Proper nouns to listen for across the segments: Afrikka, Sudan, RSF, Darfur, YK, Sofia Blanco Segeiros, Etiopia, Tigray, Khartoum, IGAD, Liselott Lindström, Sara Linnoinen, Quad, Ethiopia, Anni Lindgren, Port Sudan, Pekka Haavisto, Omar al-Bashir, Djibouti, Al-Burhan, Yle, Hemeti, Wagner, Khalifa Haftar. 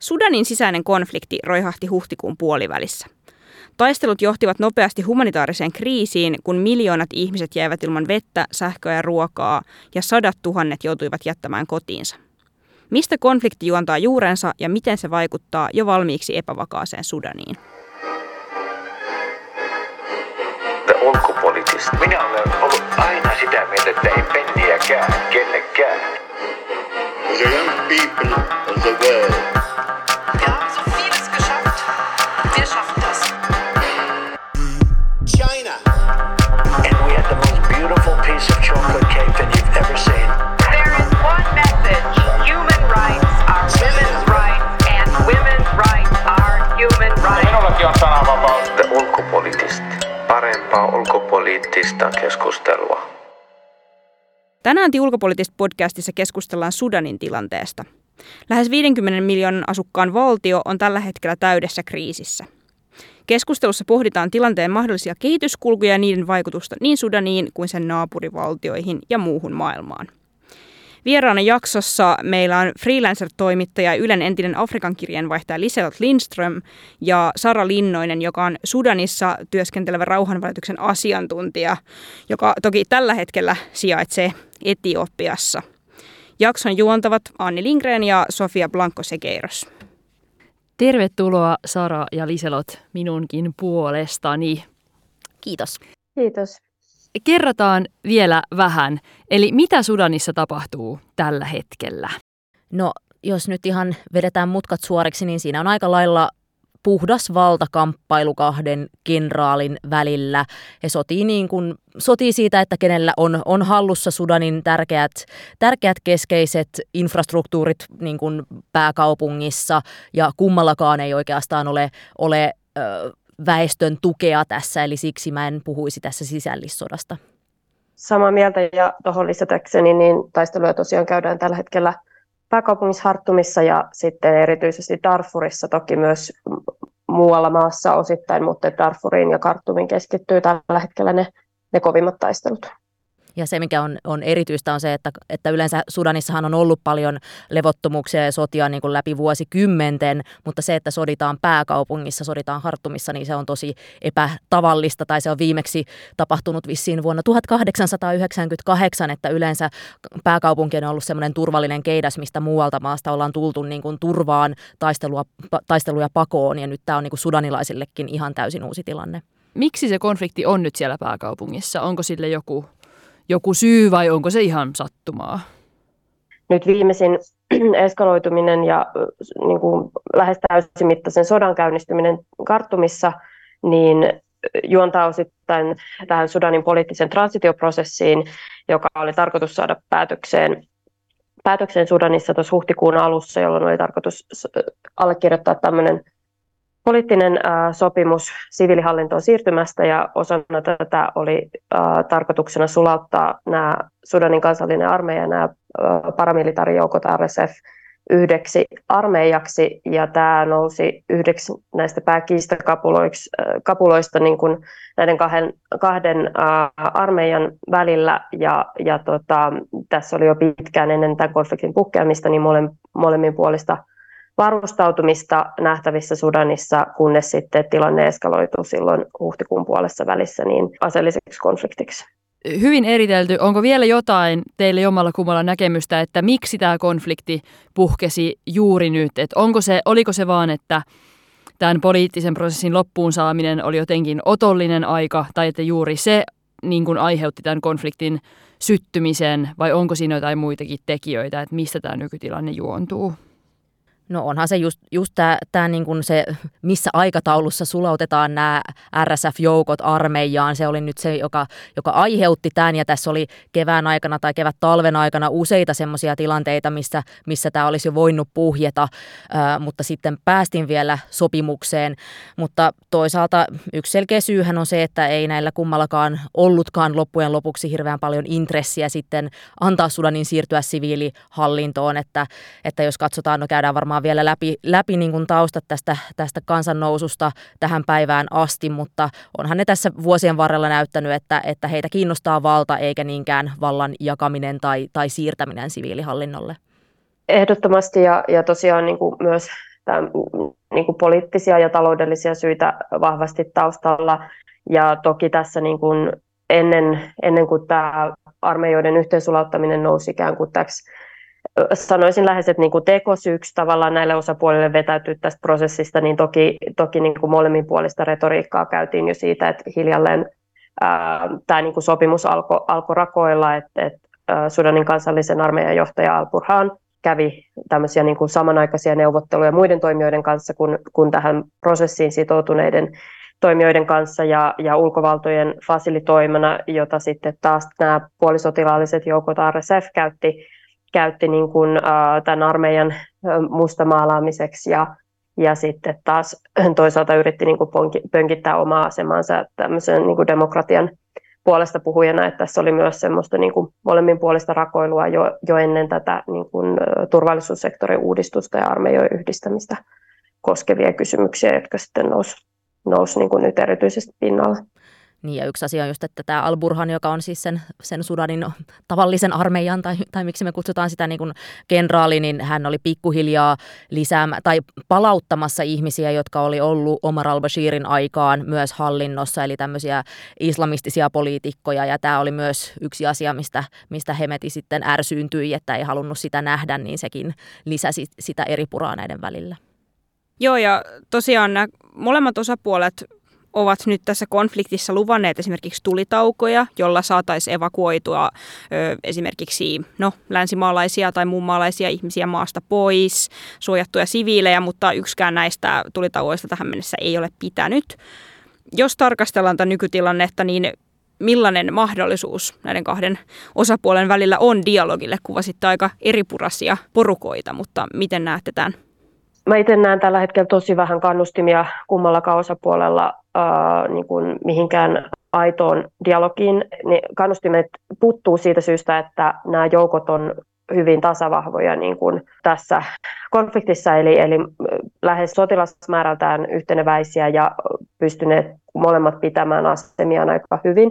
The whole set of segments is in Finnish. Sudanin sisäinen konflikti roihahti huhtikuun puolivälissä. Taistelut johtivat nopeasti humanitaariseen kriisiin, kun miljoonat ihmiset jäivät ilman vettä, sähköä ja ruokaa, ja 100 000 joutuivat jättämään kotiinsa. Mistä konflikti juontaa juurensa ja miten se vaikuttaa jo valmiiksi epävakaaseen Sudaniin? Minä olen ollut aina sitä mieltä, että ei penniäkään kellekään. The young people of the world. Wir haben so vieles geschafft. Wir schaffen das. China. And we had the most beautiful piece of chocolate cake that you've ever seen. There is one message. Human rights are women's rights and women's rights are human rights. Minullakin on sananvapaus. The ulkopoliittista. Parempaa ulkopoliittista keskustelua. Tänään Ulkopoliittista podcastissa keskustellaan Sudanin tilanteesta. Lähes 50 miljoonan asukkaan valtio on tällä hetkellä täydessä kriisissä. Keskustelussa pohditaan tilanteen mahdollisia kehityskulkuja ja niiden vaikutusta niin Sudaniin kuin sen naapurivaltioihin ja muuhun maailmaan. Vieraana jaksossa meillä on freelancer-toimittaja Ylen entinen Afrikan kirjeenvaihtaja Liselott Lindström ja Sara Linnoinen, joka on Sudanissa työskentelevä rauhanvälityksen asiantuntija, joka toki tällä hetkellä sijaitsee Etiopiassa. Jakson juontavat Anni Lindgren ja Sofia Blanco Segeiros. Tervetuloa Sara ja Liselott minunkin puolestani. Kiitos. Kiitos. Kerrataan vielä vähän. Eli mitä Sudanissa tapahtuu tällä hetkellä? No, jos nyt ihan vedetään mutkat suoriksi, niin siinä on aika lailla puhdas valtakamppailu kahden kenraalin välillä. He sotii siitä, että kenellä on hallussa Sudanin tärkeät keskeiset infrastruktuurit niin kuin pääkaupungissa, ja kummallakaan ei oikeastaan ole väestön tukea tässä, eli siksi mä en puhuisi tässä sisällissodasta. Samaa mieltä, ja tuohon lisätäkseni, niin taisteluja tosiaan käydään tällä hetkellä pääkaupungissa Hartumissa ja sitten erityisesti Darfurissa, toki myös muualla maassa osittain, mutta Darfuriin ja Khartoumiin keskittyy tällä hetkellä ne kovimmat taistelut. Ja se, mikä on erityistä, on se, että yleensä Sudanissahan on ollut paljon levottomuuksia ja sotia niin kuin läpi vuosikymmenten, mutta se, että soditaan pääkaupungissa, soditaan Hartumissa, niin se on tosi epätavallista, tai se on viimeksi tapahtunut vissiin vuonna 1898, että yleensä pääkaupunki on ollut semmoinen turvallinen keidäs, mistä muualta maasta ollaan tultu niin kuin turvaan, taisteluja pakoon, ja nyt tämä on niin kuin sudanilaisillekin ihan täysin uusi tilanne. Miksi se konflikti on nyt siellä pääkaupungissa? Onko sille joku syy vai onko se ihan sattumaa? Nyt viimeisin eskaloituminen ja niin kuin lähes täysimittaisen sodan käynnistyminen Khartoumissa niin juontaa osittain tähän Sudanin poliittisen transitioprosessiin, joka oli tarkoitus saada päätökseen Sudanissa tuossa huhtikuun alussa, jolloin oli tarkoitus allekirjoittaa tämmöinen poliittinen sopimus siviilihallintoon siirtymästä, ja osana tätä oli tarkoituksena sulauttaa nämä Sudanin kansallinen armeija ja nämä paramilitaarijoukot RSF yhdeksi armeijaksi, ja tämä nousi yhdeksi näistä pääkiistakapuloista niin kuin näiden kahden armeijan välillä, ja tässä oli jo pitkään ennen tämän konfliktin puhkeamista niin molemmin puolista varustautumista nähtävissä Sudanissa, kunnes sitten tilanne eskaloituu silloin huhtikuun puolessa välissä niin aseelliseksi konfliktiksi. Hyvin eritelty. Onko vielä jotain teille jommallakummalla näkemystä, että miksi tämä konflikti puhkesi juuri nyt? Oliko se vaan, että tämän poliittisen prosessin loppuun saaminen oli jotenkin otollinen aika, tai että juuri se niin kuin aiheutti tämän konfliktin syttymisen, vai onko siinä jotain muitakin tekijöitä, että mistä tämä nykytilanne juontuu? No onhan se just tämä niin kuin se, missä aikataulussa sulautetaan nämä RSF-joukot armeijaan. Se oli nyt se, joka aiheutti tämän, ja tässä oli kevään aikana tai kevättalven aikana useita semmoisia tilanteita, missä tämä olisi jo voinut puhjeta, mutta sitten päästiin vielä sopimukseen. Mutta toisaalta yksi selkeä syyhän on se, että ei näillä kummallakaan ollutkaan loppujen lopuksi hirveän paljon intressiä sitten antaa Sudanin siirtyä siviilihallintoon, että jos katsotaan, no käydään varmaan vielä läpi niin kuin taustat tästä kansannoususta tähän päivään asti, mutta onhan ne tässä vuosien varrella näyttänyt, että heitä kiinnostaa valta eikä niinkään vallan jakaminen tai siirtäminen siviilihallinnolle. Ehdottomasti, ja tosiaan niin kuin myös niin kuin poliittisia ja taloudellisia syitä vahvasti taustalla. Ja toki tässä niin kuin ennen kuin tämä armeijoiden yhteensulauttaminen nousi ikään kuin täksi, sanoisin lähes, että niin kuin tekosyyksi tavallaan näille osapuolille vetäytyy tästä prosessista, niin toki niin kuin molemminpuolista retoriikkaa käytiin jo siitä, että hiljalleen tämä niin kuin sopimus alkoi rakoilla, että Sudanin kansallisen armeijan johtaja Al-Burhan kävi tämmöisiä niin kuin samanaikaisia neuvotteluja muiden toimijoiden kanssa kuin tähän prosessiin sitoutuneiden toimijoiden kanssa ja ulkovaltojen fasilitoimana, jota sitten taas nämä puolisotilaalliset joukot RSF käytti niin kuin, tämän armeijan mustamaalaamiseksi ja sitten taas toisaalta yritti niin kuin pönkittää omaa asemansa tämmöisen niin kuin demokratian puolesta puhujana, että tässä oli myös semmoista niin kuin molemminpuolista rakoilua jo ennen tätä niin kuin turvallisuussektorin uudistusta ja armeijojen yhdistämistä koskevia kysymyksiä, jotka sitten nousi niin kuin nyt erityisesti pinnalle. Niin, ja yksi asia on just, että tämä Al-Burhan, joka on siis sen Sudanin tavallisen armeijan, tai miksi me kutsutaan sitä niin kuin kenraali, niin hän oli pikkuhiljaa palauttamassa ihmisiä, jotka oli ollut Omar al-Bashirin aikaan myös hallinnossa, eli tämmöisiä islamistisia poliitikkoja, ja tämä oli myös yksi asia, mistä Hemeti sitten ärsyyntyi, että ei halunnut sitä nähdä, niin sekin lisäsi sitä eri puraa näiden välillä. Joo, ja tosiaan nämä molemmat osapuolet ovat nyt tässä konfliktissa luvanneet esimerkiksi tulitaukoja, jolla saataisiin evakuoitua esimerkiksi länsimaalaisia tai muunmaalaisia ihmisiä maasta pois, suojattuja siviilejä, mutta yksikään näistä tulitauoista tähän mennessä ei ole pitänyt. Jos tarkastellaan tätä nykytilannetta, niin millainen mahdollisuus näiden kahden osapuolen välillä on dialogille? Kuvasitte aika eripuraisia porukoita, mutta miten näette tämän? Mä itse näen tällä hetkellä tosi vähän kannustimia kummallakaan osapuolella niin kuin mihinkään aitoon dialogiin. Niin kannustimet puuttuu siitä syystä, että nämä joukot on hyvin tasavahvoja niin kuin tässä konfliktissa, eli lähes sotilasmäärältään yhteneväisiä ja pystyneet molemmat pitämään asemiaan aika hyvin.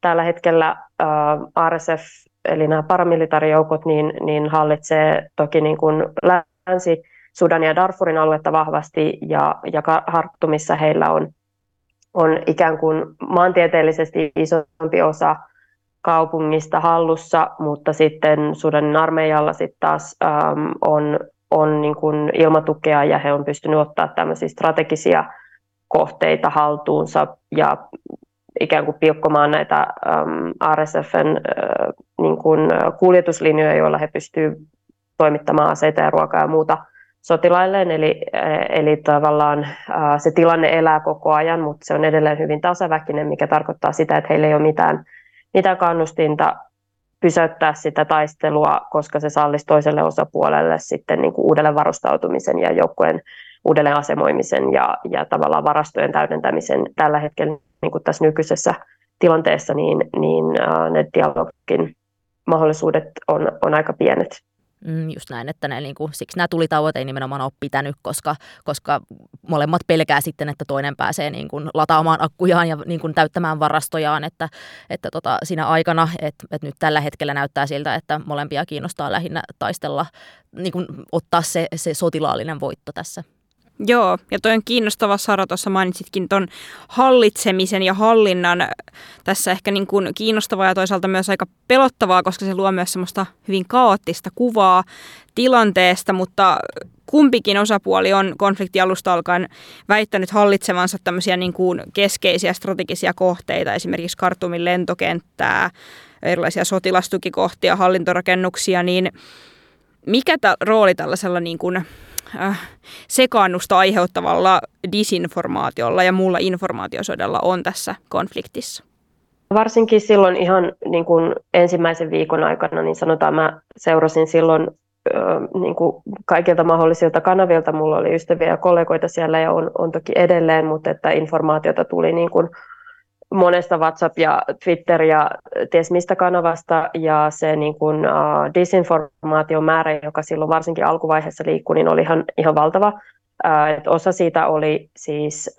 Tällä hetkellä RSF, eli nämä paramilitaarijoukot, niin hallitsee toki niin kuin Länsi-Sudan ja Darfurin aluetta vahvasti, ja Hartumissa heillä on ikään kuin maantieteellisesti isompi osa kaupungista hallussa, mutta sitten Sudanin armeijalla sit taas on niin kuin ilmatukea, ja he on pystynyt ottaa tämmöisiä strategisia kohteita haltuunsa ja ikään kuin pilkkomaan näitä RSF:n niin kuin kuljetuslinjoja, joilla he pystyvät toimittamaan aseita ja ruokaa ja muuta sotilailleen, eli tavallaan se tilanne elää koko ajan, mutta se on edelleen hyvin tasaväkinen, mikä tarkoittaa sitä, että heillä ei ole mitään kannustinta pysäyttää sitä taistelua, koska se sallisi toiselle osapuolelle sitten niin kuin uudelleen varustautumisen ja joukkojen uudelleen asemoimisen ja tavallaan varastojen täydentämisen tällä hetkellä niin kuin tässä nykyisessä tilanteessa, niin ne dialogin mahdollisuudet on aika pienet. Just näin, että ne, niin kuin, siksi nämä tulitauot ei nimenomaan ole pitänyt, koska molemmat pelkää sitten, että toinen pääsee niin kuin lataamaan akkujaan ja niin kuin täyttämään varastojaan että siinä aikana, että nyt tällä hetkellä näyttää siltä, että molempia kiinnostaa lähinnä taistella, niin kuin ottaa se sotilaallinen voitto tässä. Joo, ja toi on kiinnostava, Sara, tuossa mainitsitkin ton hallitsemisen ja hallinnan. Tässä ehkä niin kuin kiinnostavaa ja toisaalta myös aika pelottavaa, koska se luo myös semmoista hyvin kaoottista kuvaa tilanteesta, mutta kumpikin osapuoli on konfliktialusta alkaen väittänyt hallitsevansa tämmöisiä niin kuin keskeisiä strategisia kohteita, esimerkiksi Khartoumin lentokenttää, erilaisia sotilastukikohtia, hallintorakennuksia, niin mikä rooli tällaisella niin kuin sekaannusta aiheuttavalla disinformaatiolla ja muulla informaatiosodalla on tässä konfliktissa? Varsinkin silloin ihan niin kuin ensimmäisen viikon aikana, niin sanotaan, mä seurasin silloin niin kuin kaikilta mahdollisilta kanavilta. Mulla oli ystäviä ja kollegoita siellä ja on toki edelleen, mutta että informaatiota tuli niin kuin monesta WhatsApp ja Twitter ja ties mistä kanavasta, ja se niin kuin, disinformaation määrä, joka silloin varsinkin alkuvaiheessa liikkui, niin oli ihan valtava. Osa siitä oli siis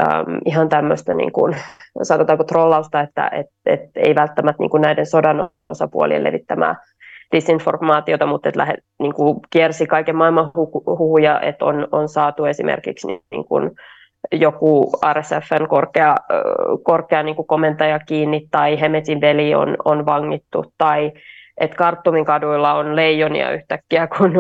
ihan tämmöistä, niin kuin, sanotaanko trollausta, että ei välttämättä niin kuin näiden sodan osapuolien levittämää disinformaatiota, mutta niin kuin kiersi kaiken maailman huhuja, että on saatu esimerkiksi niin kuin joku RSFn korkea niin kuin komentaja kiinni tai Hemetin veli on vangittu tai että Khartoumin kaduilla on leijonia yhtäkkiä, kun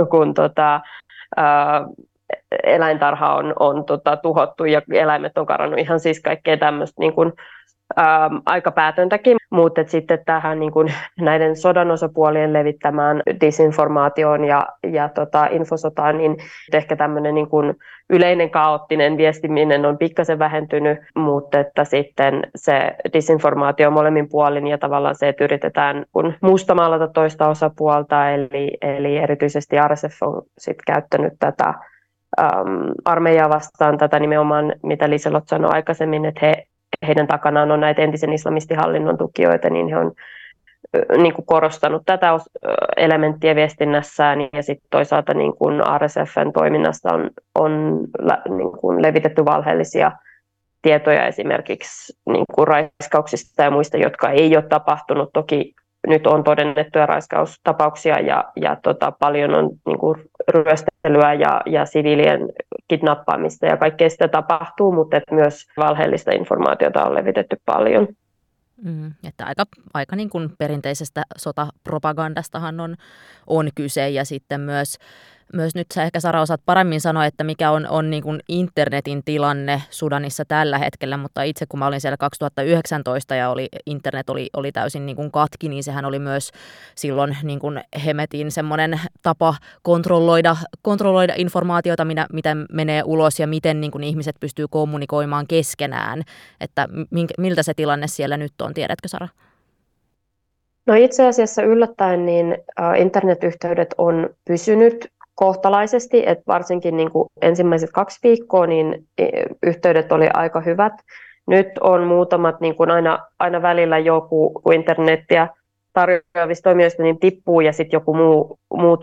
eläintarha on tuhottu ja eläimet on karannut, ihan siis kaikkea tämmöistä niin kuin, aika päätöntäkin, mutta sitten tähän niin kuin, näiden sodan osapuolien levittämään disinformaatioon ja infosotaan, niin ehkä tämmöinen niin kuin yleinen kaoottinen viestiminen on pikkasen vähentynyt, mutta että sitten se disinformaatio molemmin puolin ja tavallaan se, että yritetään kun mustamaalata toista osapuolta, eli erityisesti RSF on sitten käyttänyt tätä armeijaa vastaan tätä nimenomaan, mitä Liselott sanoi aikaisemmin, että heidän takanaan on näitä entisen islamistihallinnon tukijoita, niin he on niin kuin korostanut tätä elementtiä viestinnässään ja sitten toisaalta niin kuin RSFn toiminnasta on niin kuin levitetty valheellisia tietoja esimerkiksi niin kuin raiskauksista ja muista, jotka ei ole tapahtunut. Toki nyt on todennettuja raiskaustapauksia ja paljon on niin kuin ryöstelyä ja siviilien kidnappaamista ja kaikkea sitä tapahtuu, mutta että myös valheellista informaatiota on levitetty paljon. Että aika niin kuin perinteisestä sotapropagandastahan on kyse ja sitten myös nyt sä ehkä Sara osaat paremmin sanoa, että mikä on niin kuin internetin tilanne Sudanissa tällä hetkellä, mutta itse kun mä olin siellä 2019 ja internet oli täysin niin kuin katki, niin sehän oli myös silloin niin kuin Hemetin semmoinen tapa kontrolloida informaatiota, mitä menee ulos ja miten niin kuin ihmiset pystyy kommunikoimaan keskenään, että miltä se tilanne siellä nyt on, tiedätkö Sara? No itse asiassa yllättäen niin internetyhteydet on pysynyt kohtalaisesti, että varsinkin niin kuin ensimmäiset 2 viikkoa niin yhteydet oli aika hyvät. Nyt on muutamat niin kuin aina välillä joku internettiä tarjoavista toimijoista niin tippuu ja sitten joku muu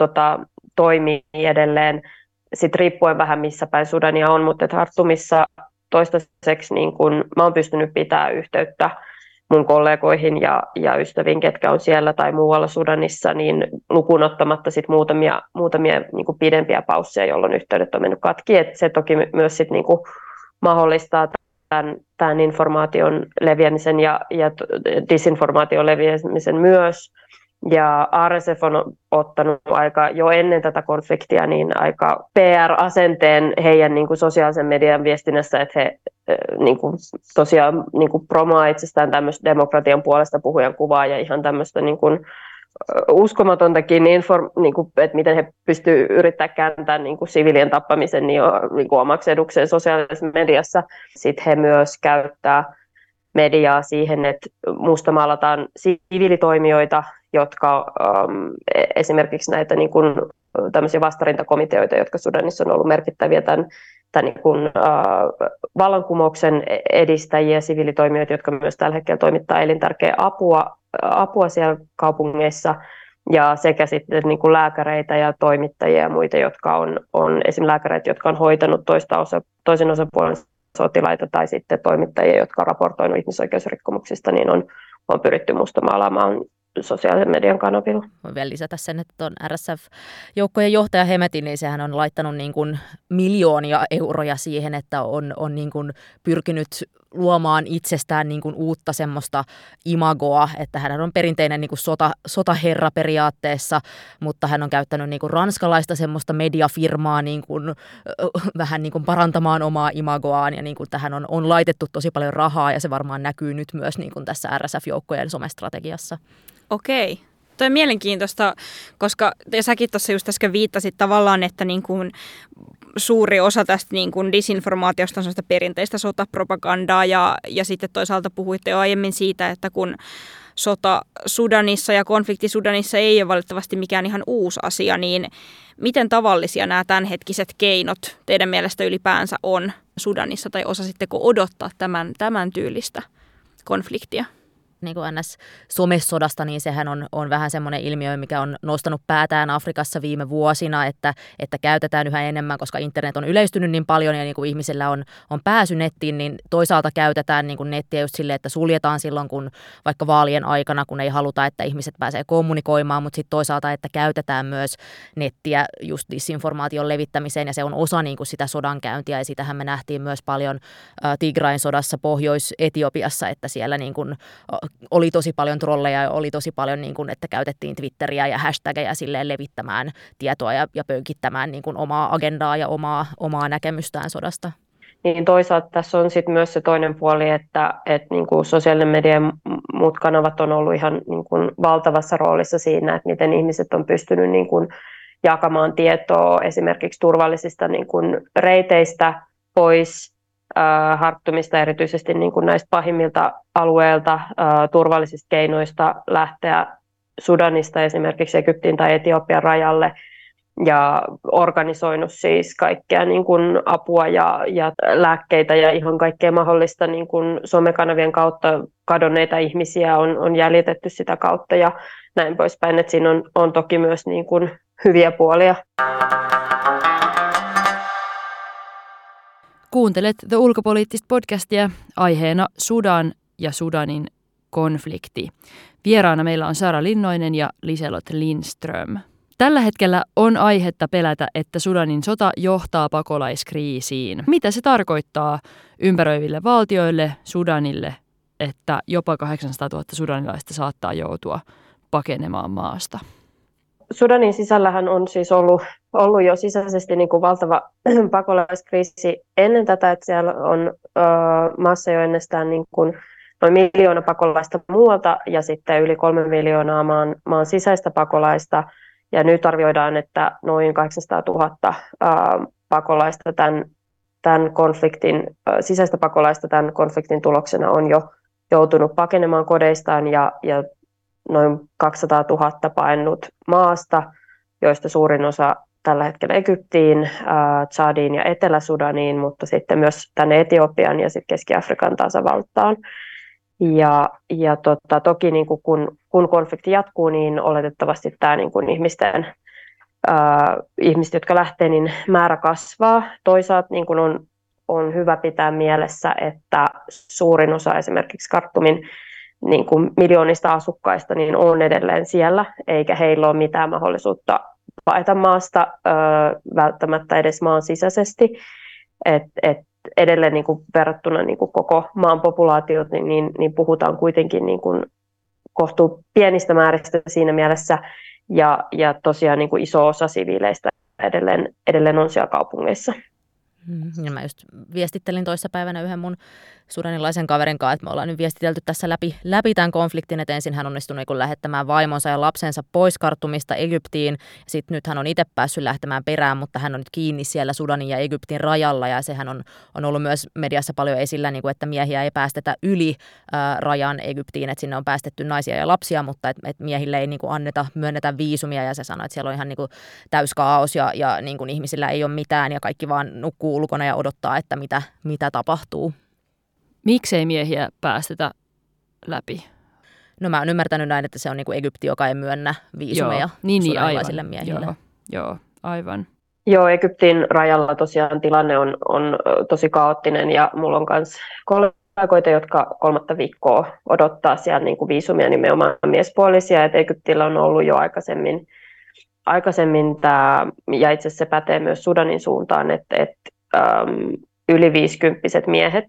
toimii edelleen. Sitten riippuen vähän missä päin Sudania on, mutta Khartoumissa toistaiseksi niin kuin mä oon pystynyt pitämään yhteyttä mun kollegoihin ja ystäviin, ketkä on siellä tai muualla Sudanissa, niin lukuun ottamatta sit muutamia niin kuin pidempiä pausseja, jolloin yhteydet on mennyt katki. Et se toki myös sit niin kuin mahdollistaa tämän informaation leviämisen ja disinformaation leviämisen myös. Ja RSF on ottanut aika jo ennen tätä konfliktia niin aika PR-asenteen heidän niin kuin sosiaalisen median viestinnässä, että he niin kuin tosiaan niin kuin promoa itsestään tämmöistä demokratian puolesta puhujan kuvaa ja ihan tämmöistä niin kuin uskomatontakin, niin kuin, että miten he pystyy yrittämään kääntämään niin kuin siviilien tappamisen niin kuin omaksi edukseen sosiaalisessa mediassa. Sitten he myös käyttää mediaa siihen, että mustamaalataan siviilitoimijoita, jotka esimerkiksi näitä niin kuin tämmöisiä vastarintakomiteoita, jotka Sudanissa on ollut merkittäviä tämän niin kuin, vallankumouksen edistäjiä, siviilitoimijoita, jotka myös tällä hetkellä toimittaa elintärkeää apua siellä kaupungeissa, ja sekä sitten niin kuin lääkäreitä ja toimittajia ja muita, jotka on esimerkiksi lääkäreitä, jotka on hoitanut toisen osapuolen sotilaita, tai sitten toimittajia, jotka on raportoinut ihmisoikeusrikkomuksista, niin on pyritty mustamaalaamaan sosiaalisen median kanavilla. Voin vielä lisätä sen, että tuon RSF-joukkojen johtaja Hemeti, niin sehän on laittanut niin kuin miljoonia euroja siihen, että on niin kuin pyrkinyt luomaan itsestään niin kuin uutta semmoista imagoa, että hän on perinteinen niin kuin sotaherra periaatteessa, mutta hän on käyttänyt niin kuin ranskalaista semmoista mediafirmaa niin kuin, vähän niin kuin parantamaan omaa imagoaan ja niin kuin tähän on laitettu tosi paljon rahaa ja se varmaan näkyy nyt myös niin kuin tässä RSF-joukkojen somestrategiassa. Okei. Tuo on mielenkiintoista, koska säkin tuossa just äsken viittasit tavallaan, että niin kuin suuri osa tästä niin kuin disinformaatiosta on sellaista perinteistä sotapropagandaa ja sitten toisaalta puhuitte jo aiemmin siitä, että kun sota Sudanissa ja konflikti Sudanissa ei ole valitettavasti mikään ihan uusi asia, niin miten tavallisia nämä tämänhetkiset keinot teidän mielestä ylipäänsä on Sudanissa tai osasitteko odottaa tämän tyylistä konfliktia? niin kuin NS-somesodasta, niin sehän on vähän semmoinen ilmiö, mikä on nostanut päätään Afrikassa viime vuosina, että käytetään yhä enemmän, koska internet on yleistynyt niin paljon ja niin kuin ihmisillä on pääsy nettiin, niin toisaalta käytetään niin kuin nettiä just silleen, että suljetaan silloin, kun vaikka vaalien aikana, kun ei haluta, että ihmiset pääsee kommunikoimaan, mutta sitten toisaalta, että käytetään myös nettiä just disinformaation levittämiseen ja se on osa niin kuin sitä sodankäyntiä ja sitähän me nähtiin myös paljon Tigrain sodassa Pohjois-Etiopiassa, että siellä niin kuin oli tosi paljon trolleja ja oli tosi paljon, niin kuin, että käytettiin Twitteriä ja hashtageja silleen levittämään tietoa ja pönkittämään niin kuin omaa agendaa ja omaa näkemystään sodasta. Niin toisaalta tässä on sitten myös se toinen puoli, että niin kuin sosiaalinen media ja muut kanavat on ollut ihan niin kuin valtavassa roolissa siinä, että miten ihmiset on pystynyt niin kuin jakamaan tietoa esimerkiksi turvallisista niin kuin reiteistä pois, harttumista erityisesti niin kuin näistä pahimmilta alueilta, turvallisista keinoista lähteä Sudanista esimerkiksi Egyptin tai Etiopian rajalle ja organisoinut siis kaikkea niin kuin apua ja lääkkeitä ja ihan kaikkea mahdollista niin kuin somekanavien kautta kadonneita ihmisiä on jäljitetty sitä kautta ja näin poispäin, että siinä on toki myös niin kuin hyviä puolia. Kuuntelet The Ulkopoliittista podcastia aiheena Sudan ja Sudanin konflikti. Vieraana meillä on Sara Linnoinen ja Liselott Lindström. Tällä hetkellä on aihetta pelätä, että Sudanin sota johtaa pakolaiskriisiin. Mitä se tarkoittaa ympäröiville valtioille, Sudanille, että jopa 800 000 sudanilaista saattaa joutua pakenemaan maasta? Sudanin sisällähän on siis ollut jo sisäisesti niin kuin valtava pakolaiskriisi ennen tätä, että siellä on maassa jo ennestään niin kuin noin 1 miljoona pakolaista muualta ja sitten yli 3 miljoonaa maan sisäistä pakolaista. Ja nyt arvioidaan, että noin 800 000 pakolaista tämän konfliktin, sisäistä pakolaista tämän konfliktin tuloksena on jo joutunut pakenemaan kodeistaan ja noin 200 000 paennut maasta, joista suurin osa tällä hetkellä Egyptiin, Tšadiin ja Etelä-Sudaniin, mutta sitten myös tänne Etiopian ja sitten Keski-Afrikan tasavaltaan. Ja toki niin kuin kun konflikti jatkuu, niin oletettavasti tämä niin kuin ihmiset, jotka lähtee, niin määrä kasvaa. Toisaalta niin kuin on hyvä pitää mielessä, että suurin osa esimerkiksi Khartoumin niin kuin miljoonista asukkaista niin on edelleen siellä, eikä heillä ole mitään mahdollisuutta paeta maasta välttämättä edes maan sisäisesti. Et edelleen niin kuin verrattuna niin kuin koko maan populaatiot, niin puhutaan kuitenkin niin kuin kohtuu pienistä määristä siinä mielessä. Ja tosiaan niin kuin iso osa siviileistä edelleen on siellä kaupungeissa. Ja mä just viestittelin toissapäivänä yhden mun sudanilaisen kaverin kanssa, että me ollaan nyt viestitelty tässä läpi tämän konfliktin, että ensin hän onnistui lähettämään vaimonsa ja lapsensa pois Khartoumista Egyptiin. Sitten nyt hän on itse päässyt lähtemään perään, mutta hän on nyt kiinni siellä Sudanin ja Egyptin rajalla ja sehän on ollut myös mediassa paljon esillä, niin kuin, että miehiä ei päästetä yli rajan Egyptiin, että sinne on päästetty naisia ja lapsia, mutta et miehille ei niin kuin myönnetä viisumia ja se sanoi, että siellä on ihan niin kuin täyskaaos ja niin kuin ihmisillä ei ole mitään ja kaikki vaan nukkuu ulkona ja odottaa, että mitä tapahtuu. Miksei miehiä päästetä läpi? No mä oon ymmärtänyt näin, että se on niin kuin Egypti, joka ei myönnä viisumeja sudanilaisille miehille. Joo, aivan. Joo, Egyptin rajalla tosiaan tilanne on tosi kaoottinen ja mulla on myös kollegoita, jotka 3 viikkoa odottaa siellä niin kuin viisumia nimenomaan miespuolisia. Et Egyptillä on ollut jo aikaisemmin tämä, ja itse asiassa se pätee myös Sudanin suuntaan, että yli 50-vuotiaat miehet,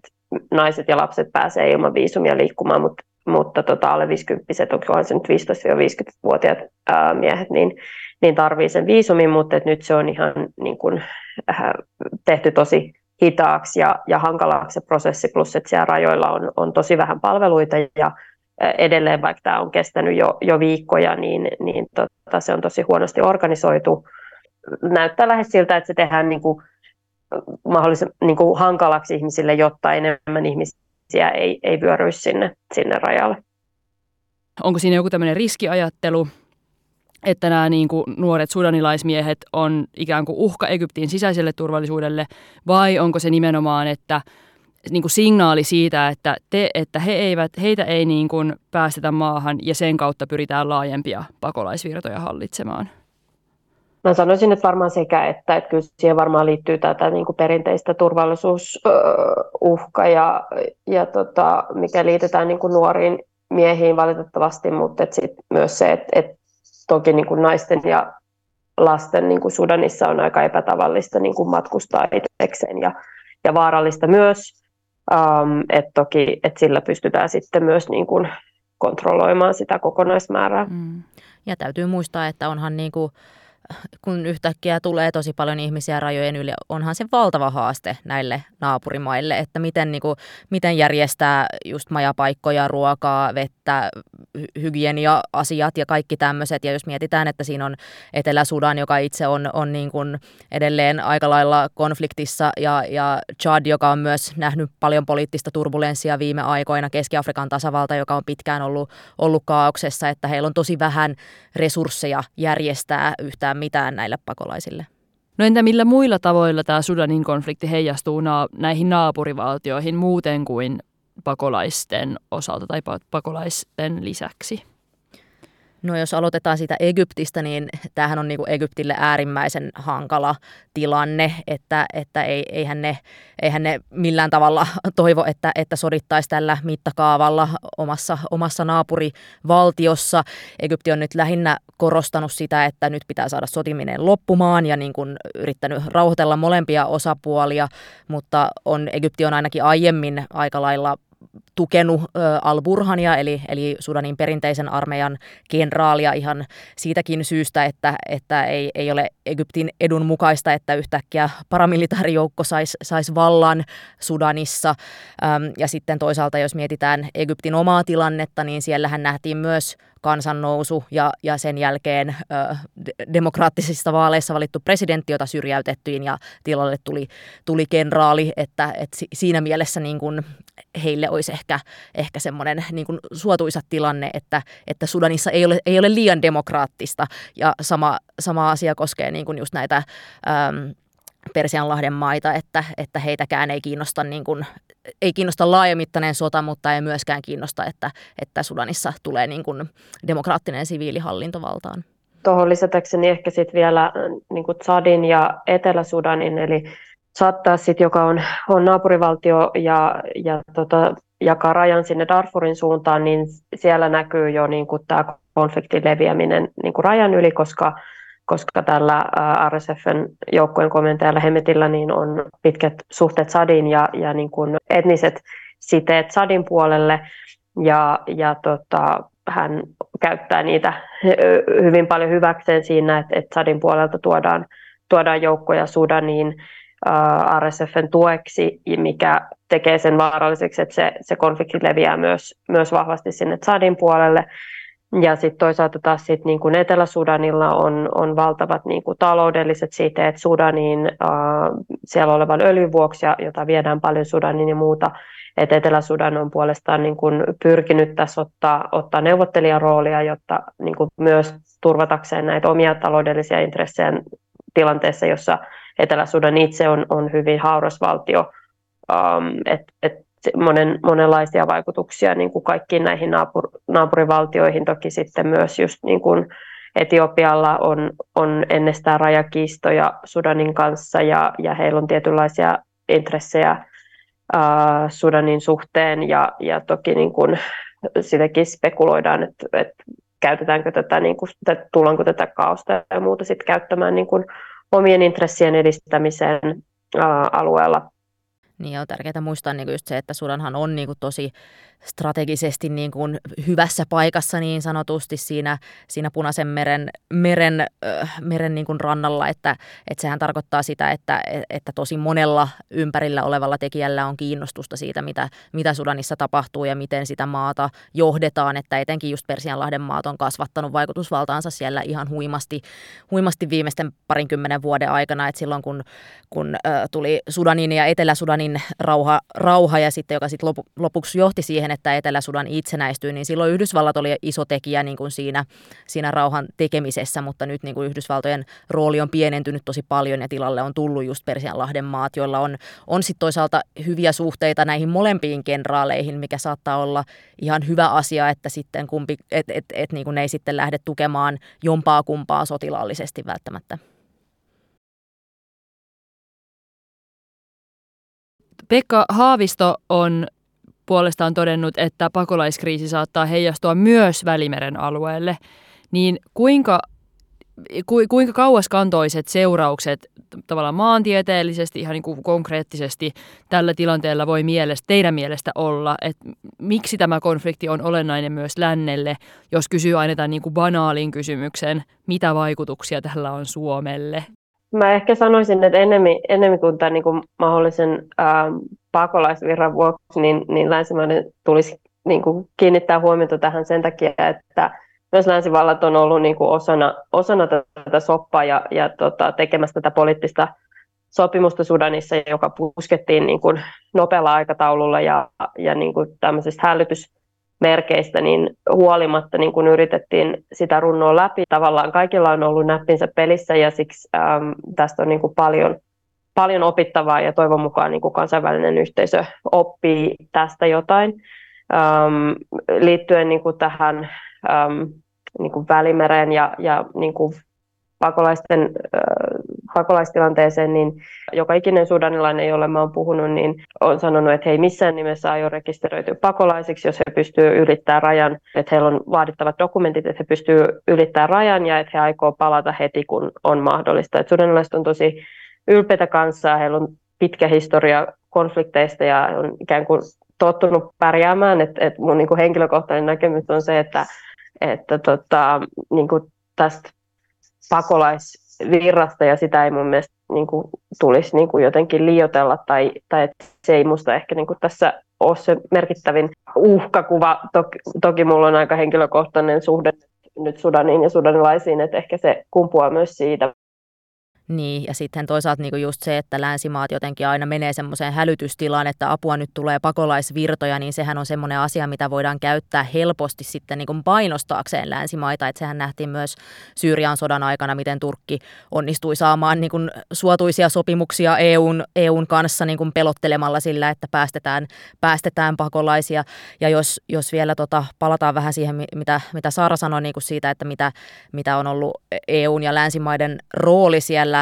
naiset ja lapset pääsee ilman viisumia liikkumaan, mutta alle 50-vuotiaat, onkohan se nyt 15-50-vuotiaat miehet, niin tarvii sen viisumin, mutta et nyt se on ihan niin kun, tehty tosi hitaaksi ja hankalaksi se prosessi, plus että siellä rajoilla on tosi vähän palveluita ja edelleen, vaikka tämä on kestänyt jo viikkoja, niin se on tosi huonosti organisoitu. Näyttää lähes siltä, että se tehdään niin kuin mahdollisimman niin kuin hankalaksi ihmisille, jotta enemmän ihmisiä ei vyöryisi sinne rajalle. Onko siinä joku tämmöinen riskiajattelu, että nämä niin kuin nuoret sudanilaismiehet on ikään kuin uhka Egyptin sisäiselle turvallisuudelle, vai onko se nimenomaan, että niin kuin signaali siitä, että heitä ei niin kuin päästetä maahan ja sen kautta pyritään laajempia pakolaisvirtoja hallitsemaan? Mä sanoisin, että varmaan sekä, että kyllä siihen varmaan liittyy tätä niin kuin perinteistä turvallisuusuhka ja mikä liitetään niin kuin nuoriin miehiin valitettavasti, mutta sit myös se, että toki niin kuin naisten ja lasten niin kuin Sudanissa on aika epätavallista niin kuin matkustaa itsekseen ja vaarallista myös. Että toki sillä pystytään sitten myös niin kuin kontrolloimaan sitä kokonaismäärää. Ja täytyy muistaa, että onhan niin kuin, kun yhtäkkiä tulee tosi paljon ihmisiä rajojen yli, onhan se valtava haaste näille naapurimaille, että miten järjestää just majapaikkoja, ruokaa, vettä, hygienia-asiat ja kaikki tämmöiset. Ja jos mietitään, että siinä on Etelä-Sudan, joka itse on niin kuin edelleen aika lailla konfliktissa, ja Chad, joka on myös nähnyt paljon poliittista turbulenssia viime aikoina, Keski-Afrikan tasavalta, joka on pitkään ollut kaauksessa, että heillä on tosi vähän resursseja järjestää yhtään mitään näille pakolaisille. No entä millä muilla tavoilla tämä Sudanin konflikti heijastuu näihin naapurivaltioihin muuten kuin pakolaisten osalta tai pakolaisten lisäksi? No jos aloitetaan siitä Egyptistä, niin tämähän on niin kuin Egyptille äärimmäisen hankala tilanne, että eihän ne millään tavalla toivo, että sodittaisi tällä mittakaavalla omassa naapurivaltiossa. Egypti on nyt lähinnä korostanut sitä, että nyt pitää saada sotiminen loppumaan ja niin kuin yrittänyt rauhoitella molempia osapuolia, mutta Egypti on ainakin aiemmin aika lailla tukenut Al-Burhania, eli Sudanin perinteisen armeijan kenraalia ihan siitäkin syystä, että ei ole Egyptin edun mukaista, että yhtäkkiä paramilitaarijoukko sais vallan Sudanissa. Ja sitten toisaalta, jos mietitään Egyptin omaa tilannetta, niin siellähän nähtiin myös kansannousu ja sen jälkeen demokraattisista vaaleissa valittu presidentti, jota syrjäytettiin ja tilalle tuli kenraali, että siinä mielessä niin kuin heille olisi ehkä semmoinen niin kuin suotuisa tilanne, että Sudanissa ei ole liian demokraattista, ja sama asia koskee niin kuin just näitä Persianlahden maita, että heitäkään ei kiinnosta niin kuin, ei kiinnosta laajamittainen sota, mutta ei myöskään kiinnosta, että Sudanissa tulee niin kuin demokraattinen siviilihallintovaltaan. Tuohon lisätäkseni ehkä sitten vielä niin kuin Tsadin ja Etelä-Sudanin, eli Tsadtaa sitten, joka on naapurivaltio ja jakaa rajan sinne Darfurin suuntaan, niin siellä näkyy jo niin kuin tämä konfliktin leviäminen niin kuin rajan yli, koska tällä RSF:n joukkojen komentajalla Hemetillä niin on pitkät suhteet Tsadin ja niin kuin etniset siteet Tsadin puolelle, ja hän käyttää niitä hyvin paljon hyväkseen siinä, että Tsadin puolelta tuodaan joukkoja Sudaniin RSF:n tueksi, mikä tekee sen vaaralliseksi, että se konflikti leviää myös vahvasti sinne Tsadin puolelle. Ja sitten toisaalta taas sit niin kuin Etelä-Sudanilla on valtavat niin kuin taloudelliset siteet Sudaniin siellä olevan öljyn vuoksi, jota viedään paljon Sudaniin ja muuta. Et Etelä-Sudan on puolestaan niin kuin pyrkinyt tässä ottaa neuvottelijan roolia, jotta niin kuin myös turvatakseen näitä omia taloudellisia intressejä tilanteessa, jossa Etelä-Sudan itse on hyvin hauras valtio. Monenlaisia vaikutuksia niin kuin kaikkiin näihin naapurivaltioihin. Toki sitten myös just niin kuin Etiopialla on ennestään rajakiistoja Sudanin kanssa, ja heillä on tietynlaisia intressejä Sudanin suhteen, ja toki niin kuin sitäkin spekuloidaan, että käytetäänkö tätä, niin kuin, tullaanko tätä kaosta ja muuta sitten käyttämään niin kuin omien intressien edistämiseen alueella. Niin on tärkeää muistaa niin just se, että Sudanhan on niin tosi strategisesti niin hyvässä paikassa niin sanotusti siinä Punaisen meren niin rannalla, että sehän tarkoittaa sitä, että tosi monella ympärillä olevalla tekijällä on kiinnostusta siitä, mitä Sudanissa tapahtuu ja miten sitä maata johdetaan, että etenkin just Persianlahden maat on kasvattanut vaikutusvaltaansa siellä ihan huimasti viimeisten 20 vuoden aikana, että silloin kun tuli Sudanin ja Etelä-Sudanin Sudanin rauha ja sitten, joka sitten lopuksi johti siihen, että Etelä-Sudan itsenäistyi, niin silloin Yhdysvallat oli iso tekijä niin kuin siinä rauhan tekemisessä, mutta nyt niin kuin Yhdysvaltojen rooli on pienentynyt tosi paljon ja tilalle on tullut just Persianlahden maat, joilla on sitten toisaalta hyviä suhteita näihin molempiin kenraaleihin, mikä saattaa olla ihan hyvä asia, että sitten niin kuin ne ei sitten lähde tukemaan jompaa kumpaa sotilaallisesti välttämättä. Pekka Haavisto on puolestaan todennut, että pakolaiskriisi saattaa heijastua myös Välimeren alueelle. Niin kuinka kauaskantoiset seuraukset tavallaan maantieteellisesti, ihan niin kuin konkreettisesti tällä tilanteella voi teidän mielestä olla? Että miksi tämä konflikti on olennainen myös lännelle, jos kysyy aina tämän niin kuin banaalin kysymyksen, mitä vaikutuksia tällä on Suomelle? Mä ehkä sanoisin, että ennemmin kuin tämän niin kuin mahdollisen pakolaisvirran vuoksi, niin länsimaiden tulisi niin kuin kiinnittää huomiota tähän sen takia, että myös länsivallat on ollut niin kuin osana tätä soppaa ja tekemässä tätä poliittista sopimusta Sudanissa, joka puskettiin niin kuin nopealla aikataululla ja niin kuin tämmöisistä hälytysmerkeistä niin huolimatta niin kuin yritettiin sitä runnoa läpi. Tavallaan kaikilla on ollut näppinsä pelissä ja siksi tästä on niin kuin paljon opittavaa ja toivon mukaan niin kuin kansainvälinen yhteisö oppii tästä jotain liittyen niin kuin tähän niin kuin Välimereen ja niin kuin pakolaistilanteeseen, niin joka ikinen sudanilainen, jolle mä oon puhunut, niin on sanonut, että he ei missään nimessä aio rekisteröityä pakolaisiksi, jos he pystyvät ylittämään rajan, että heillä on vaadittavat dokumentit, että he pystyvät ylittämään rajan ja että he aikoo palata heti, kun on mahdollista. Et sudanilaiset on tosi ylpeitä kanssa, heillä on pitkä historia konflikteista ja on ikään kuin tottunut pärjäämään. Et mun niin kuin henkilökohtainen näkemys on se, että niin kuin tästä pakolaisvirrasta ja sitä ei mun mielestä niin kuin tulisi niin kuin jotenkin liioitella tai että se ei musta ehkä niin kuin tässä ole se merkittävin uhkakuva. Toki mulla on aika henkilökohtainen suhde nyt Sudaniin ja sudanilaisiin, että ehkä se kumpuaa myös siitä. Niin, ja sitten toisaalta niinku just se, että länsimaat jotenkin aina menee semmoiseen hälytystilaan, että apua nyt tulee pakolaisvirtoja, niin sehän on semmoinen asia, mitä voidaan käyttää helposti sitten niinku painostaakseen länsimaita. Että sehän nähtiin myös Syyrian sodan aikana, miten Turkki onnistui saamaan niinku suotuisia sopimuksia EUn kanssa niinku pelottelemalla sillä, että päästetään pakolaisia. Ja jos vielä palataan vähän siihen, mitä Sara sanoi niinku siitä, että mitä on ollut EUn ja länsimaiden rooli siellä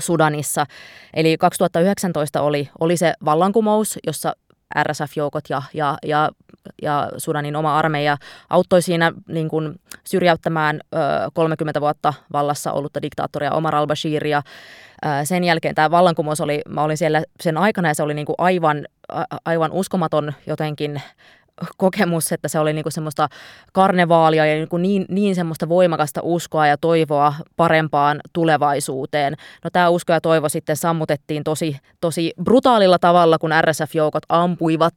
Sudanissa. Eli 2019 oli se vallankumous, jossa RSF-joukot ja Sudanin oma armeija auttoi siinä niin kuin syrjäyttämään 30 vuotta vallassa ollutta diktaattoria Omar al-Bashiria. Sen jälkeen tämä vallankumous oli, mä olin siellä sen aikana ja se oli niin kuin aivan uskomaton jotenkin kokemus, että se oli niinku semmoista karnevaalia ja niinku niin semmoista voimakasta uskoa ja toivoa parempaan tulevaisuuteen. No tämä usko ja toivo sitten sammutettiin tosi brutaalilla tavalla, kun RSF-joukot ampuivat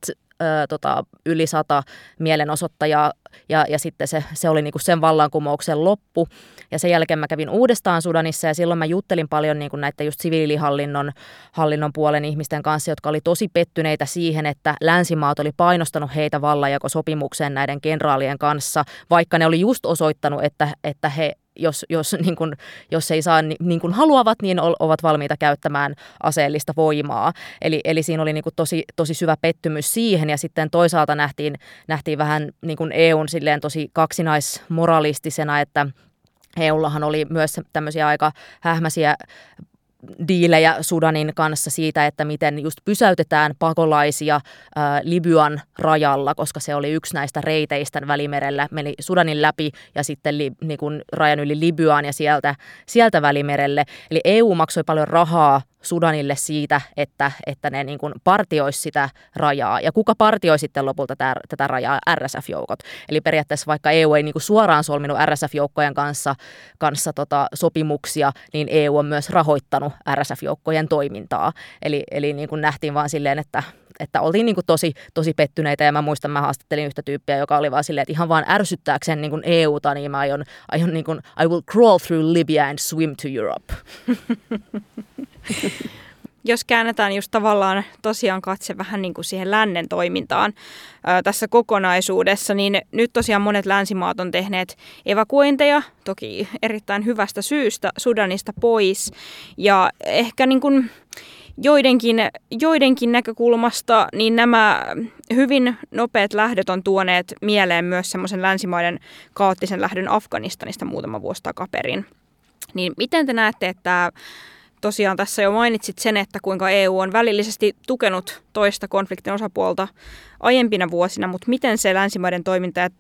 yli 100 mielenosoittajaa ja sitten se oli niinku sen vallankumouksen loppu. Ja sen jälkeen mä kävin uudestaan Sudanissa ja silloin mä juttelin paljon niinku näitä just siviilihallinnon puolen ihmisten kanssa, jotka oli tosi pettyneitä siihen, että länsimaat oli painostanut heitä vallanjakosopimukseen näiden kenraalien kanssa, vaikka ne oli just osoittanut, että he jos ei saa niin kuin haluavat, niin ovat valmiita käyttämään aseellista voimaa. Eli siinä oli niin kuin tosi syvä pettymys siihen ja sitten toisaalta nähtiin vähän niin kuin EUn silleen tosi kaksinaismoralistisena, että EUllahan oli myös tämmöisiä aika hähmäisiä diilejä Sudanin kanssa siitä, että miten just pysäytetään pakolaisia Libyan rajalla, koska se oli yksi näistä reiteistä Välimerellä. Meni Sudanin läpi ja sitten niin kuin rajan yli Libyaan ja sieltä Välimerelle. Eli EU maksoi paljon rahaa Sudanille siitä, että ne niin kuin partioisi sitä rajaa. Ja kuka partioi sitten lopulta tätä rajaa? RSF-joukot. Eli periaatteessa vaikka EU ei niin kuin suoraan solminut RSF-joukkojen kanssa sopimuksia, niin EU on myös rahoittanut RSF-joukkojen toimintaa. Eli niin kuin nähtiin vaan silleen, että oltiin niin kuin tosi pettyneitä. Ja mä muistan, mä haastattelin yhtä tyyppiä, joka oli vaan silleen, että ihan vaan ärsyttääkseen niin kuin EUta, niin mä aion niin kuin, I will crawl through Libya and swim to Europe. jos käännetään just tavallaan tosiaan katse vähän niin kuin siihen lännen toimintaan tässä kokonaisuudessa, niin nyt tosiaan monet länsimaat on tehneet evakuointeja, toki erittäin hyvästä syystä, Sudanista pois, ja ehkä niin kuin joidenkin näkökulmasta niin nämä hyvin nopeat lähdöt on tuoneet mieleen myös semmoisen länsimaiden kaoottisen lähdön Afganistanista muutama vuosi takaperin. Niin miten te näette, että tosiaan tässä jo mainitsit sen, että kuinka EU on välillisesti tukenut toista konfliktin osapuolta aiempina vuosina, mutta miten se länsimaiden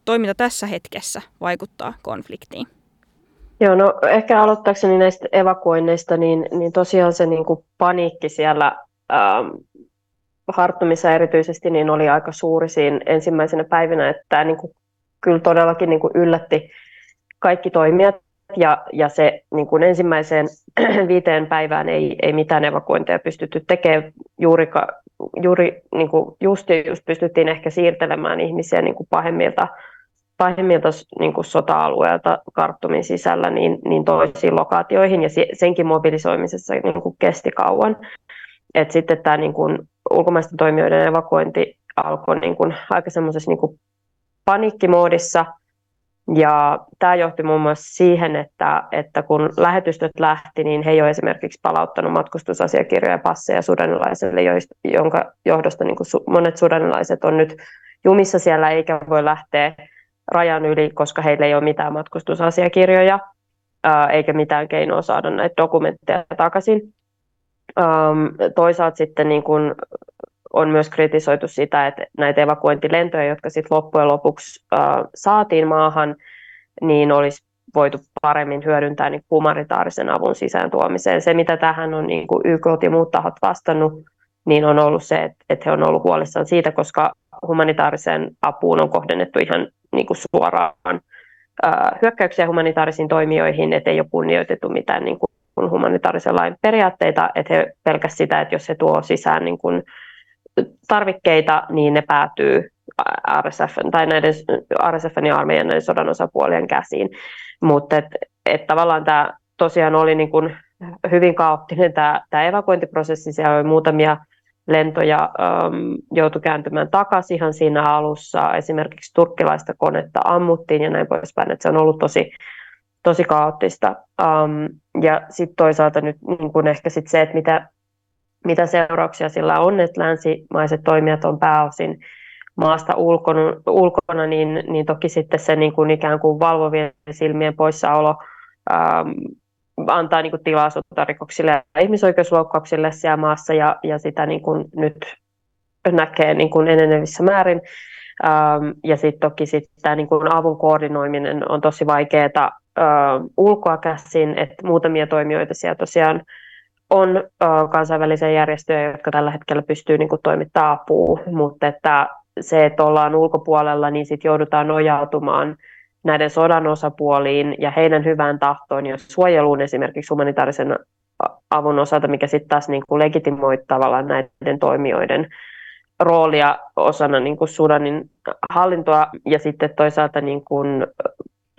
toiminta tässä hetkessä vaikuttaa konfliktiin? Joo, no ehkä aloittaakseni näistä evakuoinneista, niin tosiaan se niin kuin paniikki siellä Hartumissa erityisesti niin oli aika suuri siinä ensimmäisenä päivinä, että tämä niin kuin, kyllä todellakin niin kuin yllätti kaikki toimijat. Ja se niin kuin ensimmäiseen 5 päivään ei mitään evakuointeja pystytty tekemään. Juuri pystyttiin ehkä siirtelemään ihmisiä niin kuin pahemmilta niin kuin sota-alueelta Khartoumin sisällä niin toisiin lokaatioihin, ja senkin mobilisoimisessa niin kuin kesti kauan. Et sitten tämä niin kuin ulkomaisten toimijoiden evakuointi alkoi niin kuin aika semmoisessa niin kuin paniikkimoodissa. Ja tämä johti muun muassa siihen, että kun lähetystöt lähti, niin he ei ole esimerkiksi palauttanut matkustusasiakirjoja ja passeja sudanilaisille, jonka johdosta niin kuin monet sudanilaiset on nyt jumissa siellä eikä voi lähteä rajan yli, koska heillä ei ole mitään matkustusasiakirjoja eikä mitään keinoa saada näitä dokumentteja takaisin. Toisaalta sitten niin kuin on myös kritisoitu sitä, että näitä evakuointilentoja, jotka sitten loppujen lopuksi saatiin maahan, niin olisi voitu paremmin hyödyntää niin humanitaarisen avun sisään tuomiseen. Se, mitä tähän on niin kuin YK ja muut tahot vastannut, niin on ollut se, että he on ollut huolissaan siitä, koska humanitaariseen apuun on kohdennettu ihan niin kuin suoraan hyökkäyksiä humanitaarisiin toimijoihin, ettei ole kunnioitettu mitään niin kuin humanitaarisen lain periaatteita, että he pelkästään sitä, että jos he tuo sisään niin kuin tarvikkeita, niin ne päätyy RSF:n ja armeijan näiden sodan osapuolien käsiin. Mutta tavallaan tämä tosiaan oli niin kuin hyvin kaoottinen tämä evakuointiprosessi. Siellä oli muutamia lentoja joutui kääntymään takaisin ihan siinä alussa. Esimerkiksi turkkilaista konetta ammuttiin ja näin poispäin. Et se on ollut tosi kaoottista. Ja sitten toisaalta nyt niin kuin ehkä sit se, että mitä seurauksia sillä on, että länsimaiset toimijat on pääosin maasta ulkona, niin toki sitten se niin kuin ikään kuin valvovien silmien poissaolo antaa niin kuin tilaa sotarikoksille ja ihmisoikeusloukkauksille siellä maassa, ja sitä niin kuin nyt näkee niin kuin enenevissä määrin. Ja sitten toki tämä niin kuin avun koordinoiminen on tosi vaikeaa ulkoa käsin, että muutamia toimijoita siellä tosiaan on kansainvälisiä järjestöjä, jotka tällä hetkellä pystyy niin kuin toimittamaan apua, mutta että se, että ollaan ulkopuolella, niin sit joudutaan nojautumaan näiden sodan osapuoliin ja heidän hyvään tahtoon ja suojeluun esimerkiksi humanitaarisen avun osalta, mikä sitten taas niin kuin legitimoi tavallaan näiden toimijoiden roolia osana niin kuin Sudanin hallintoa. Ja sitten toisaalta niin kuin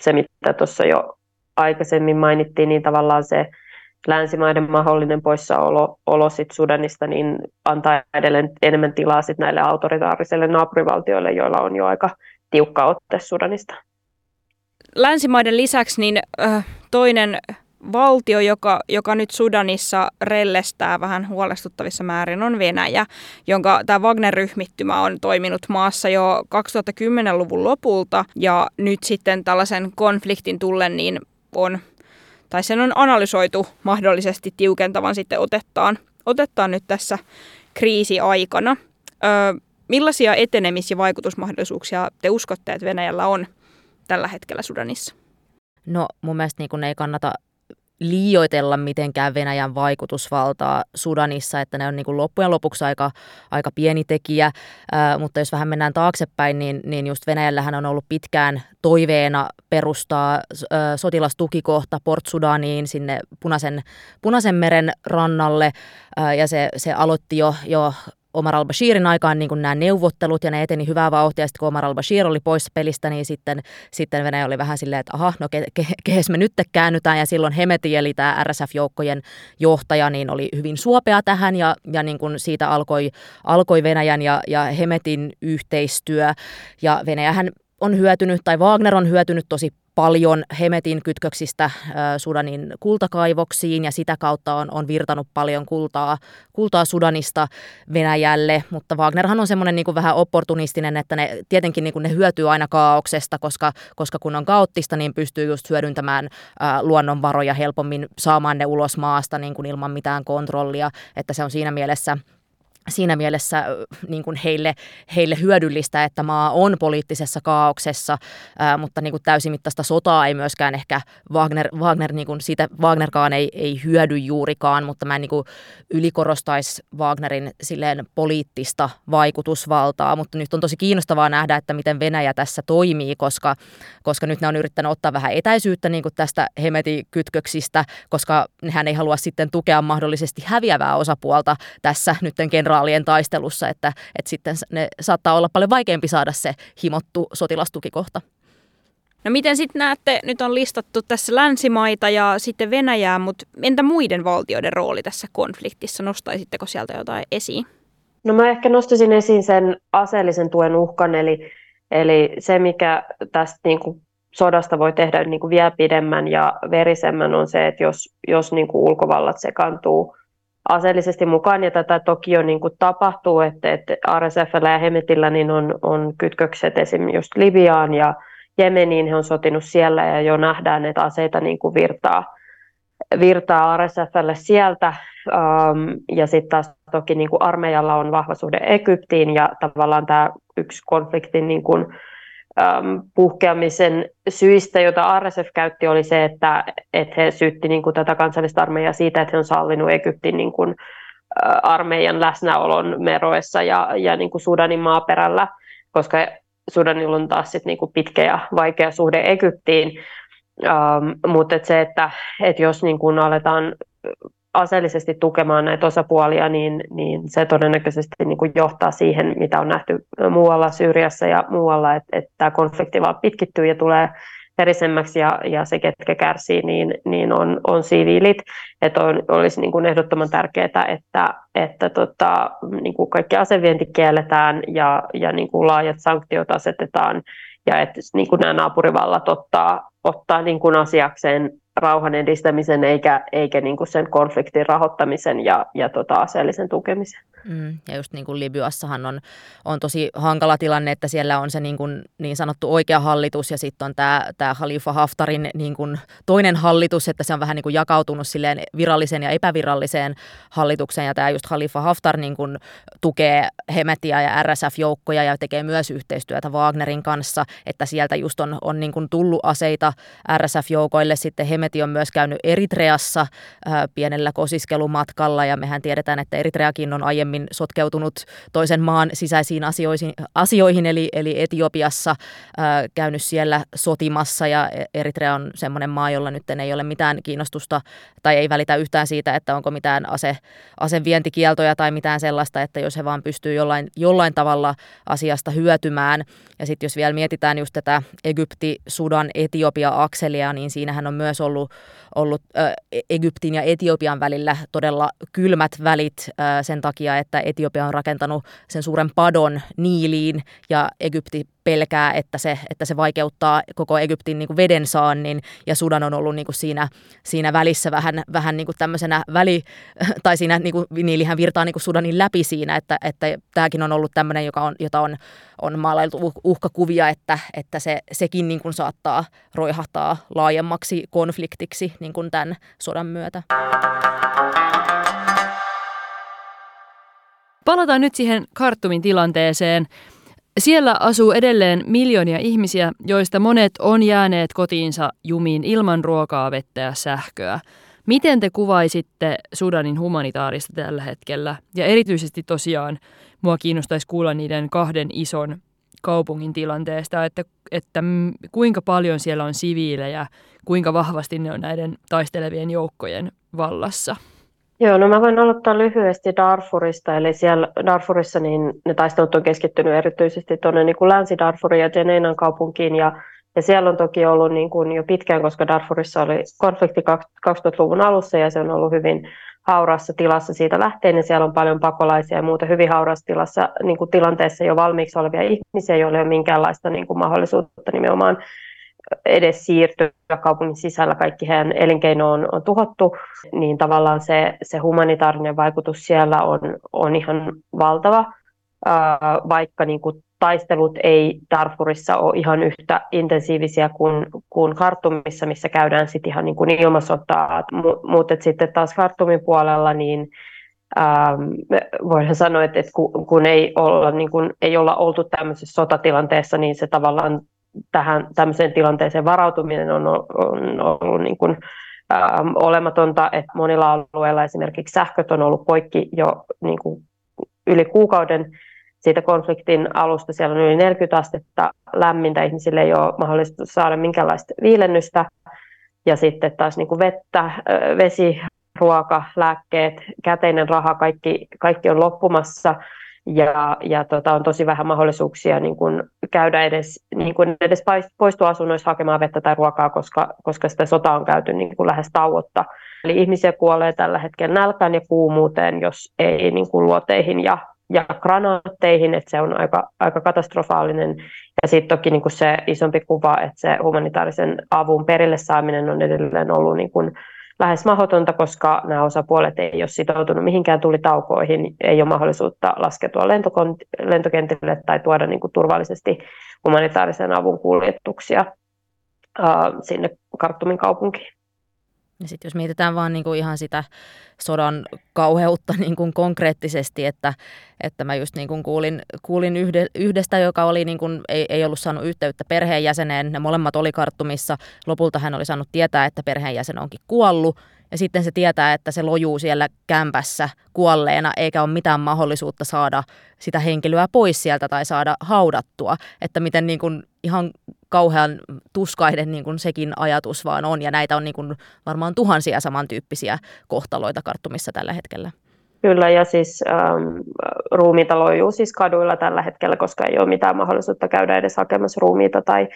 se, mitä tuossa jo aikaisemmin mainittiin, niin tavallaan se länsimaiden mahdollinen poissaolo sit Sudanista niin antaa edelleen enemmän tilaa sit näille autoritaarisille naapurivaltioille, joilla on jo aika tiukka otte Sudanista. Länsimaiden lisäksi niin, toinen valtio, joka nyt Sudanissa rellestää vähän huolestuttavissa määrin, on Venäjä, jonka tämä Wagner-ryhmittymä on toiminut maassa jo 2010-luvun lopulta, ja nyt sitten tällaisen konfliktin tullen niin sen on analysoitu mahdollisesti tiukentavan sitten otettaan nyt tässä kriisiaikana. Millaisia etenemis- ja vaikutusmahdollisuuksia te uskotte, että Venäjällä on tällä hetkellä Sudanissa? No mun mielestä niin kun ei kannata liioitella mitenkään Venäjän vaikutusvaltaa Sudanissa, että ne on niin kuin loppujen lopuksi aika pieni tekijä, mutta jos vähän mennään taaksepäin, niin just Venäjällähän on ollut pitkään toiveena perustaa sotilastukikohta Port Sudaniin sinne Punaisen meren rannalle, ja se aloitti jo Omar al-Bashirin aikaan niin nämä neuvottelut ja ne eteni hyvää vauhtia, ja sitten kun Omar al-Bashir oli pois pelistä, niin sitten Venäjä oli vähän silleen, että aha, no kehes me nyt käännytään, ja silloin Hemeti, eli tämä RSF-joukkojen johtaja, niin oli hyvin suopea tähän, ja niin kuin siitä alkoi Venäjän ja Hemetin yhteistyö, ja Venäjähän on hyötynyt, tai Wagner on hyötynyt tosi paljon Hemetin kytköksistä Sudanin kultakaivoksiin, ja sitä kautta on virtanut paljon kultaa Sudanista Venäjälle, mutta Wagnerhan on semmoinen niin kuin vähän opportunistinen, että ne tietenkin niin kuin ne hyötyy aina kaauksesta, koska kun on kaoottista, niin pystyy just hyödyntämään luonnonvaroja helpommin, saamaan ne ulos maasta niin kuin ilman mitään kontrollia, että se on siinä mielessä niin kuin heille hyödyllistä, että maa on poliittisessa kaauksessa, mutta niin kuin täysimittaista sotaa ei myöskään ehkä Wagner niin kuin sitä Wagnerkaan ei hyödy juurikaan, mutta mä en niin kuin ylikorostaisi Wagnerin silleen poliittista vaikutusvaltaa, mutta nyt on tosi kiinnostavaa nähdä, että miten Venäjä tässä toimii, koska nyt ne on yrittänyt ottaa vähän etäisyyttä niin kuin tästä Hemeti-kytköksistä, koska nehän ei halua sitten tukea mahdollisesti häviävää osapuolta tässä nytten generaalien taistelussa, että sitten ne saattaa olla paljon vaikeampi saada se himottu sotilastukikohta. No miten sitten näette, nyt on listattu tässä länsimaita ja sitten Venäjää, mutta entä muiden valtioiden rooli tässä konfliktissa? Nostaisitteko sieltä jotain esiin? No mä ehkä nostaisin esiin sen aseellisen tuen uhkan, eli se mikä tästä niinku sodasta voi tehdä niinku vielä pidemmän ja verisemmän on se, että jos niinku ulkovallat sekaantuu aseellisesti mukaan, ja tätä toki jo niin kuin tapahtuu, että RSF:llä ja Hemetillä niin on kytkökset esimerkiksi just Libiaan ja Jemeniin, he on sotinut siellä, ja jo nähdään, että aseita niin kuin virtaa RSF:lle sieltä, ja sitten taas toki niin kuin armeijalla on vahva suhde Egyptiin, ja tavallaan tämä yksi konfliktin niin kuin puhkeamisen syistä, jota RSF käytti, oli se, että he syytti niin kuin tätä kansallista armeijaa siitä, että he on sallinut Egyptin niin kuin armeijan läsnäolon meroissa ja niin kuin Sudanin maaperällä, koska Sudanilla on taas sit niin kuin pitkä ja vaikea suhde Egyptiin, mutta se, että jos niin kuin aletaan aseellisesti tukemaan näitä osapuolia, niin se todennäköisesti niin kuin johtaa siihen, mitä on nähty muualla Syyriassa ja muualla, että tämä konflikti vaan pitkittyy ja tulee verisemmäksi, ja se, ketkä kärsii, niin on siviilit. Että olisi niin kuin ehdottoman tärkeää, että niin kuin kaikki asevienti kielletään ja niin kuin laajat sanktiot asetetaan, ja että niin kuin nämä naapurivallat ottaa niin kuin asiakseen rauhan edistämisen eikä niin kuin sen konfliktin rahoittamisen ja aseellisen tukemisen. Ja just niin kuin Libyassahan on tosi hankala tilanne, että siellä on se niin sanottu oikea hallitus, ja sitten on tämä Khalifa Haftarin niin kuin toinen hallitus, että se on vähän niin kuin jakautunut silleen viralliseen ja epäviralliseen hallitukseen, ja tämä just Khalifa Haftar niin kuin tukee Hemetiä ja RSF-joukkoja ja tekee myös yhteistyötä Wagnerin kanssa, että sieltä just on niin kuin tullut aseita RSF-joukoille. Sitten Hemeti on myös käynyt Eritreassa pienellä kosiskelumatkalla, ja mehän tiedetään, että Eritreakin on aiemmin sotkeutunut toisen maan sisäisiin asioihin, eli Etiopiassa käynyt siellä sotimassa, ja Eritrea on semmoinen maa, jolla nyt ei ole mitään kiinnostusta tai ei välitä yhtään siitä, että onko mitään asevientikieltoja tai mitään sellaista, että jos he vaan pystyy jollain tavalla asiasta hyötymään. Ja sitten jos vielä mietitään just tätä Egypti-Sudan-Etiopia-akselia, niin siinähän on myös ollut Egyptin ja Etiopian välillä todella kylmät välit sen takia, että Etiopia on rakentanut sen suuren padon Niiliin, ja Egypti pelkää, että se vaikeuttaa koko Egyptin niin kuin vedensaannin, ja Sudan on ollut niin kuin siinä välissä vähän niin kuin tämmöisenä tai siinä niin kuin Niilihän virtaa niin kuin Sudanin läpi siinä, että tämäkin on ollut tämmöinen, jota on maalailtu uhkakuvia, että sekin niin kuin saattaa roihahtaa laajemmaksi konfliktiksi niin kuin tämän sodan myötä. Palataan nyt siihen Khartoumin tilanteeseen. Siellä asuu edelleen miljoonia ihmisiä, joista monet on jääneet kotiinsa jumiin ilman ruokaa, vettä ja sähköä. Miten te kuvaisitte Sudanin humanitaarista tällä hetkellä? Ja erityisesti tosiaan mua kiinnostaisi kuulla niiden kahden ison kaupungin tilanteesta, että kuinka paljon siellä on siviilejä, kuinka vahvasti ne on näiden taistelevien joukkojen vallassa. Joo, no mä voin aloittaa lyhyesti Darfurista, eli siellä Darfurissa niin ne taistelut on keskittynyt erityisesti tuonne niin kuin Länsi-Darfuriin ja Jeneinan kaupunkiin, ja siellä on toki ollut niin kuin jo pitkään, koska Darfurissa oli konflikti 2000-luvun alussa, ja se on ollut hyvin hauraassa tilassa siitä lähtien, ja siellä on paljon pakolaisia ja muuta hyvin hauraassa tilassa, niin kuin tilanteessa jo valmiiksi olevia ihmisiä, joilla ei ole minkäänlaista niin kuin mahdollisuutta nimenomaan edes siirtyä kaupungin sisällä, kaikki heidän elinkeino on tuhottu, niin tavallaan se humanitaarinen vaikutus siellä on ihan valtava, vaikka niin kuin taistelut ei Darfurissa ole ihan yhtä intensiivisiä kuin Khartoumissa, missä käydään sitten ihan niin kuin ilmasotaa, mutta sitten taas Khartoumin puolella niin voidaan sanoa, että kun ei olla oltu tämmöisessä sotatilanteessa, niin se tavallaan tähän tämmöiseen tilanteeseen varautuminen on ollut niin kuin olematonta, että monilla alueilla esimerkiksi sähköt on ollut poikki jo niin kuin yli kuukauden siitä konfliktin alusta. Siellä on yli 40 astetta lämmintä, ihmisille ei ole mahdollista saada minkäänlaista viilennystä. Ja sitten taas niin kuin vettä, vesi, ruoka, lääkkeet, käteinen raha, kaikki on loppumassa. Ja on tosi vähän mahdollisuuksia niin kun käydä edes poistua asunnoissa hakemaan vettä tai ruokaa, koska sitä sotaa on käyty niin kun lähes tauotta. Eli ihmisiä kuolee tällä hetkellä nälkään ja kuumuuteen, jos ei niin kun luoteihin ja granaatteihin, että se on aika katastrofaalinen. Ja sitten toki niin kun se isompi kuva, että se humanitaarisen avun perille saaminen on edelleen ollut niin kun lähes mahdotonta, koska nämä osapuolet ei ole sitoutunut mihinkään tulitaukoihin, ei ole mahdollisuutta laskeutua lentokentille tai tuoda niin kuin turvallisesti humanitaarisen avun kuljetuksia sinne Khartoumin kaupunkiin. Ja sitten jos mietitään vaan niin kuin ihan sitä sodan kauheutta niin kuin konkreettisesti, että mä just niin kuin kuulin yhdestä, joka oli niin kuin, ei ollut saanut yhteyttä perheenjäseneen. Ne molemmat oli Khartoumissa. Lopulta hän oli saanut tietää, että perheenjäsen onkin kuollut. Ja sitten se tietää, että se lojuu siellä kämpässä kuolleena, eikä ole mitään mahdollisuutta saada sitä henkilöä pois sieltä tai saada haudattua. Että miten niin kuin ihan kauhean tuskainen niin kuin sekin ajatus vaan on. Ja näitä on niin kuin varmaan tuhansia samantyyppisiä kohtaloita Khartoumissa tällä hetkellä. Kyllä, ja siis ruumiita lojuu siis kaduilla tällä hetkellä, koska ei ole mitään mahdollisuutta käydä edes hakemassa ruumiita tai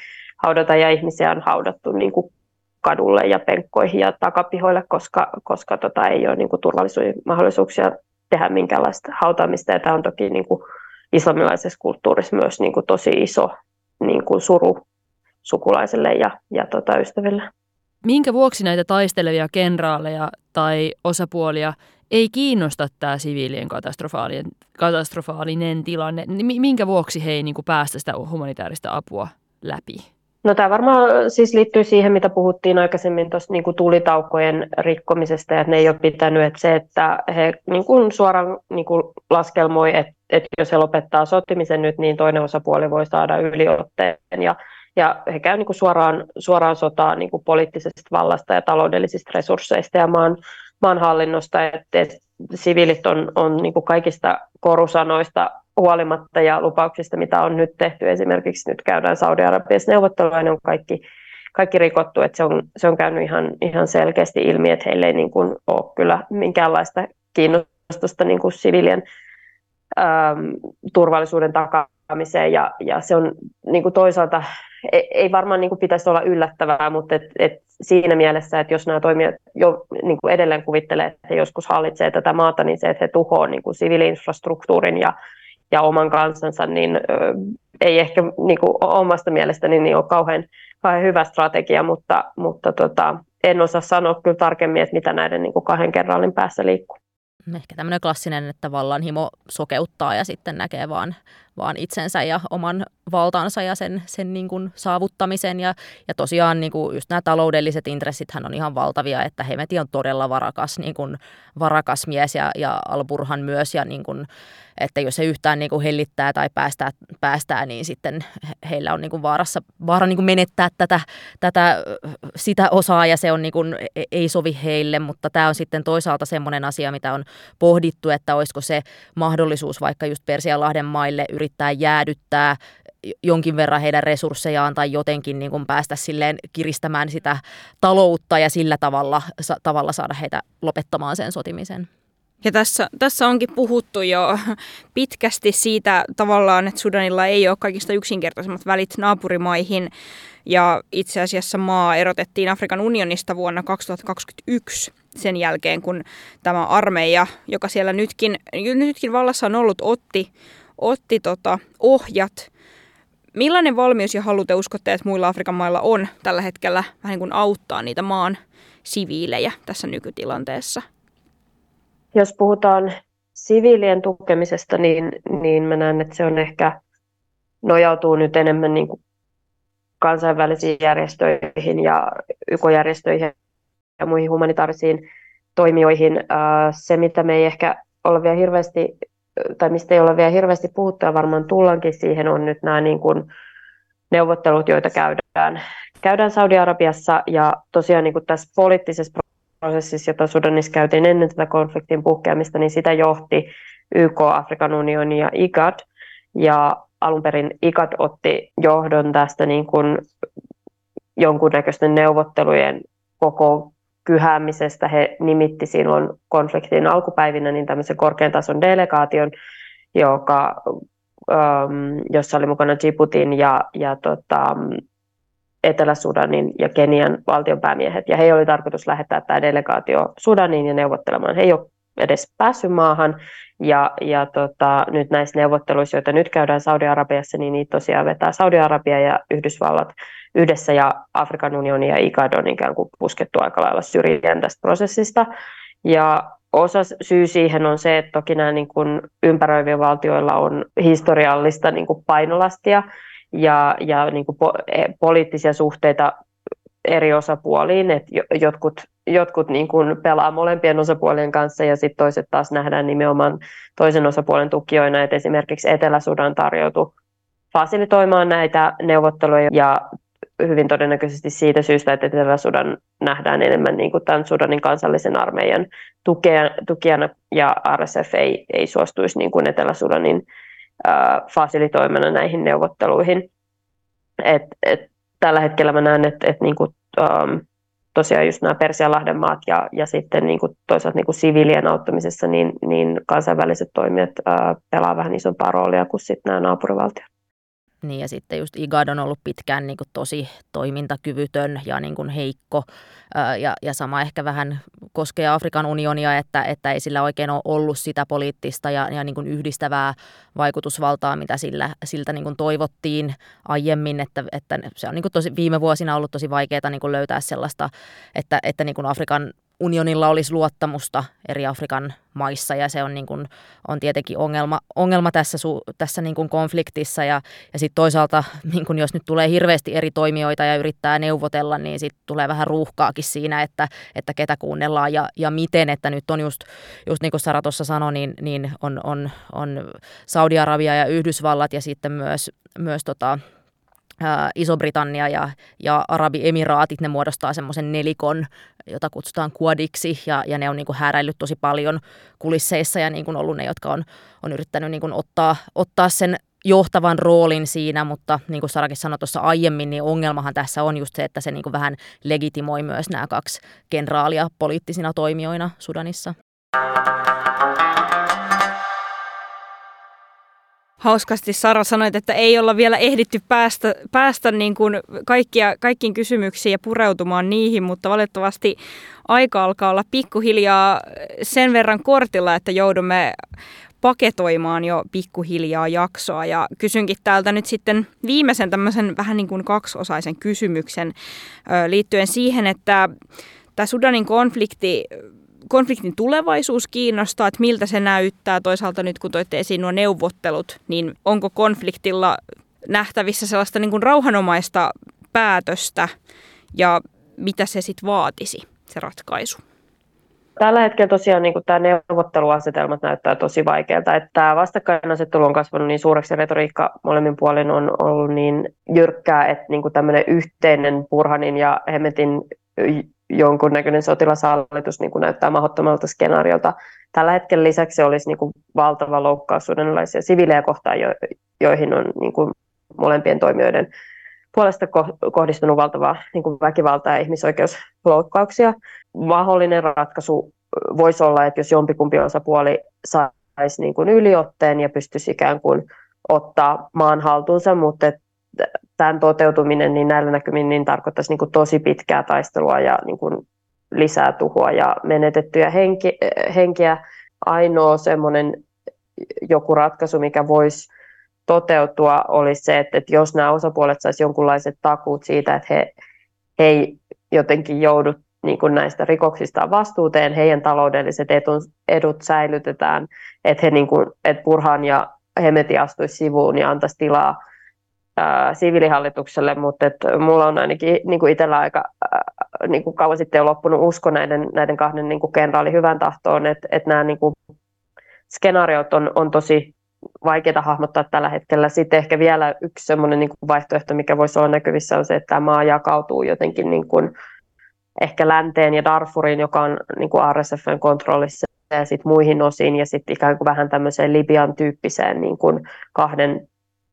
haudata. Ja ihmisiä on haudattu niin kuin kadulle ja penkkoihin ja takapihoille, koska ei ole niin kuin turvallisuusmahdollisuuksia tehdä minkäänlaista hautaamista. Ja tämä on toki niin kuin islamilaisessa kulttuurissa myös niin kuin tosi iso niin kuin suru sukulaisille ja ystäville. Minkä vuoksi näitä taistelevia kenraaleja tai osapuolia ei kiinnosta tämä siviilien katastrofaalinen tilanne? Minkä vuoksi he ei niin kuin päästä sitä humanitaarista apua läpi? No, tämä varmaan siis liittyy siihen, mitä puhuttiin aikaisemmin tuosta niin kuin tulitaukojen rikkomisesta, ja että ne ei ole pitänyt, että se, että he niin kuin suoraan niin kuin laskelmoi, että jos he lopettaa sotimisen nyt, niin toinen osapuoli voi saada yliotteen, ja he käy niin kuin suoraan sotaa niin kuin poliittisesta vallasta ja taloudellisista resursseista ja maan hallinnosta, että siviilit on niin kuin kaikista korusanoista huolimatta ja lupauksista, mitä on nyt tehty. Esimerkiksi nyt käydään Saudi-Arabiassa neuvotteluja, ne on kaikki rikottu. Että se on käynyt ihan selkeästi ilmi, että heillä ei niin kuin ole kyllä minkäänlaista kiinnostusta niin kuin siviilien turvallisuuden takaamiseen. Ja se on niin kuin toisaalta, ei varmaan niin kuin pitäisi olla yllättävää, mutta et siinä mielessä, että jos nämä toimijat jo niin kuin edelleen kuvittelee, että he joskus hallitsee tätä maata, niin se, että he tuhoavat niin kuin siviiliinfrastruktuurin ja oman kansansa, niin ei ehkä niin kuin omasta mielestäni niin ole kauhean hyvä strategia, mutta en osaa sanoa kyllä tarkemmin, että mitä näiden niin kuin kahden kerrallin päässä liikkuu. Ehkä tämmöinen klassinen, että vallan himo sokeuttaa ja sitten näkee vaan itsensä ja oman valtansa ja sen niin kuin saavuttamisen. Ja tosiaan niin kuin just nämä taloudelliset intressithän on ihan valtavia, että Hemeti on todella varakas mies ja Al-Burhan myös. Ja niin kuin, että jos he yhtään niin kuin hellittää tai päästää, niin sitten heillä on niin kuin vaara niin kuin menettää sitä osaa, ja se on niin kuin, ei sovi heille. Mutta tämä on sitten toisaalta semmoinen asia, mitä on pohdittu, että olisiko se mahdollisuus vaikka just Persianlahden maille yrittää jäädyttää jonkin verran heidän resurssejaan tai jotenkin niin kuin päästä silleen kiristämään sitä taloutta ja sillä tavalla saada heitä lopettamaan sen sotimisen. Ja tässä onkin puhuttu jo pitkästi siitä tavallaan, että Sudanilla ei ole kaikista yksinkertaisemmat välit naapurimaihin. Ja itse asiassa maa erotettiin Afrikan unionista vuonna 2021 sen jälkeen, kun tämä armeija, joka siellä nytkin vallassa on ollut, otti ohjat. Millainen valmius ja halu te uskotte, että muilla Afrikan mailla on tällä hetkellä vähän niin kuin auttaa niitä maan siviilejä tässä nykytilanteessa? Jos puhutaan siviilien tukemisesta, niin mä näen, että se on ehkä nojautuu nyt enemmän niin kuin kansainvälisiin järjestöihin ja YK-järjestöihin ja muihin humanitaarisiin toimijoihin. Se, mitä me ei ehkä ole vielä hirveästi, tai mistä ei ole vielä hirveästi puhuttu ja varmaan tullaankin siihen, on nyt nämä niin kuin neuvottelut, joita käydään Saudi-Arabiassa. Ja tosiaan niin kuin tässä poliittisessa prosessissa, jota Sudanissa käytiin ennen tätä konfliktin puhkeamista, niin sitä johti YK, Afrikan unioni ja IGAD. Ja alun perin IGAD otti johdon tästä niin kuin jonkunnäköisten neuvottelujen koko kyhäämisestä. He nimitti silloin konfliktin alkupäivinä niin tämmöisen korkean tason delegaation, jossa oli mukana Djiboutin ja Etelä-Sudanin ja Kenian valtionpäämiehet. Ja he oli tarkoitus lähettää tämä delegaatio Sudaniin ja neuvottelemaan. He ei ole edes päässyt maahan. Ja nyt näissä neuvotteluissa, joita nyt käydään Saudi-Arabiassa, niin niitä tosiaan vetää Saudi-Arabia ja Yhdysvallat yhdessä, ja Afrikan unioni ja IGAD on ikään kuin puskettu aika lailla syrjään tästä prosessista. Ja osa syy siihen on se, että toki nämä niin kuin ympäröivillä valtioilla on historiallista niin kuin painolastia ja niin kuin poliittisia suhteita eri osapuoliin, että jotkut niin kuin pelaa molempien osapuolien kanssa ja sitten toiset taas nähdään nimenomaan toisen osapuolen tukijoina, että esimerkiksi Etelä-Sudan tarjoutui fasilitoimaan näitä neuvotteluja ja hyvin todennäköisesti siitä syystä, että Etelä-Sudan nähdään enemmän niin kuin tämän Sudanin kansallisen armeijan tukijana ja RSF ei suostuisi niin kuin Etelä-Sudanin fasilitoimana näihin neuvotteluihin. Tällä hetkellä mä näen, että niin kuin, tosiaan just nämä Persianlahden maat ja sitten niin kuin toisaalta niin kuin siviilien auttamisessa, niin kansainväliset toimijat pelaa vähän isompaa roolia kuin sitten nämä naapurivaltiot. Niin, ja sitten just IGAD on ollut pitkään niin kuin tosi toimintakyvytön ja niin kuin heikko, ja sama ehkä vähän koskee Afrikan unionia, että ei sillä oikein ole ollut sitä poliittista ja niin kuin yhdistävää vaikutusvaltaa, mitä siltä niin kuin toivottiin aiemmin, että se on niin kuin tosi, viime vuosina ollut tosi vaikeaa niin kuin löytää sellaista, että niin kuin Afrikan unionilla olisi luottamusta eri Afrikan maissa, ja se on, niin kuin, on tietenkin ongelma tässä niin kuin konfliktissa, ja sitten toisaalta, niin kuin jos nyt tulee hirveästi eri toimijoita ja yrittää neuvotella, niin sitten tulee vähän ruuhkaakin siinä, että ketä kuunnellaan ja miten, että nyt on just niin kuin Sara tuossa sanoi, niin on Saudi-Arabia ja Yhdysvallat ja sitten myös Iso-Britannia ja Arabiemiraatit, ne muodostaa semmoisen nelikon, jota kutsutaan Quadiksi, ja ne on niin kuin hääräillyt tosi paljon kulisseissa ja niin kuin ollut ne, jotka on yrittänyt niin kuin ottaa sen johtavan roolin siinä, mutta niin kuin Sarakin sanoi tuossa aiemmin, niin ongelmahan tässä on just se, että se niin kuin vähän legitimoi myös nämä kaksi kenraalia poliittisina toimijoina Sudanissa. Hauskasti Sara sanoit, että ei olla vielä ehditty päästä niin kuin kaikkiin kysymyksiin ja pureutumaan niihin, mutta valitettavasti aika alkaa olla pikkuhiljaa sen verran kortilla, että joudumme paketoimaan jo pikkuhiljaa jaksoa. Ja kysynkin täältä nyt sitten viimeisen tämmöisen vähän niin kuin kaksiosaisen kysymyksen liittyen siihen, että tämä Sudanin konfliktin tulevaisuus kiinnostaa, että miltä se näyttää. Toisaalta nyt kun toitte esiin nuo neuvottelut, niin onko konfliktilla nähtävissä sellaista niin kuin rauhanomaista päätöstä ja mitä se sitten vaatisi, se ratkaisu? Tällä hetkellä tosiaan niin kuin tämä neuvotteluasetelmat näyttää tosi vaikealta. Että tämä vastakkainasettelu on kasvanut niin suureksi ja retoriikka molemmin puolin on ollut niin jyrkkää, että niin kuin tämmöinen yhteinen Burhanin ja Hemetin jonkunnäköinen sotilashallitus niin kuin näyttää mahdottomalta skenaariolta. Tällä hetkellä lisäksi se olisi niin kuin valtava loukkaus sudanlaisia siviilejä kohtaan, joihin on niin kuin molempien toimijoiden puolesta kohdistunut valtavaa niin kuin väkivaltaa ja ihmisoikeusloukkauksia. Mahdollinen ratkaisu voisi olla, että jos jompikumpi osapuoli saisi niin kuin yliotteen ja pystyisi ikään kuin ottaa maan haltuunsa, mutta tämän toteutuminen niin näillä näkymin niin tarkoittaisi niin kuin tosi pitkää taistelua ja niin kuin lisää tuhoa ja menetettyjä henkiä. Ainoa semmoinen joku ratkaisu, mikä voisi toteutua, olisi se, että jos nämä osapuolet saisi jonkunlaiset takuut siitä, että he ei jotenkin joudu niin kuin näistä rikoksistaan vastuuteen, heidän taloudelliset edut säilytetään, että he niin kuin, että Burhan ja Hemeti astuisi sivuun ja antaisi tilaa siviilihallitukselle, mutta mulla on ainakin niin itsellä aika niin kauan sitten on loppunut usko näiden kahden niin kenraali hyvän tahtoon, että nämä niin skenaariot on tosi vaikeita hahmottaa tällä hetkellä. Sitten ehkä vielä yksi semmoinen niin vaihtoehto, mikä voisi olla näkyvissä, on se, että tämä maa jakautuu jotenkin niin kuin, ehkä länteen ja Darfuriin, joka on niin RSF:n kontrollissa, ja sitten muihin osiin, ja sitten ikään kuin vähän tämmöiseen Libian tyyppiseen niin kuin kahden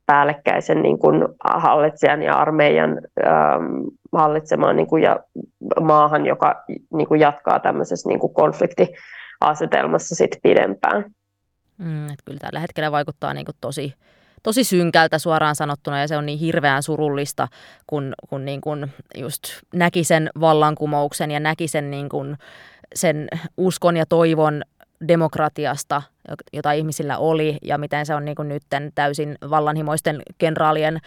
päällekkäisen niin kuin hallitsijan ja armeijan hallitsemaan niin kuin, ja maahan, joka niin kuin jatkaa tämmöisessä niin kuin konfliktiasetelmassa sit pidempään. Että kyllä tällä hetkellä vaikuttaa niin kuin tosi synkältä suoraan sanottuna, ja se on niin hirveän surullista, kun niin kuin just näki sen vallankumouksen ja näki sen, niin kuin, sen uskon ja toivon demokratiasta, jota ihmisillä oli, ja miten se on niin kuin nyt täysin vallanhimoisten kenraalien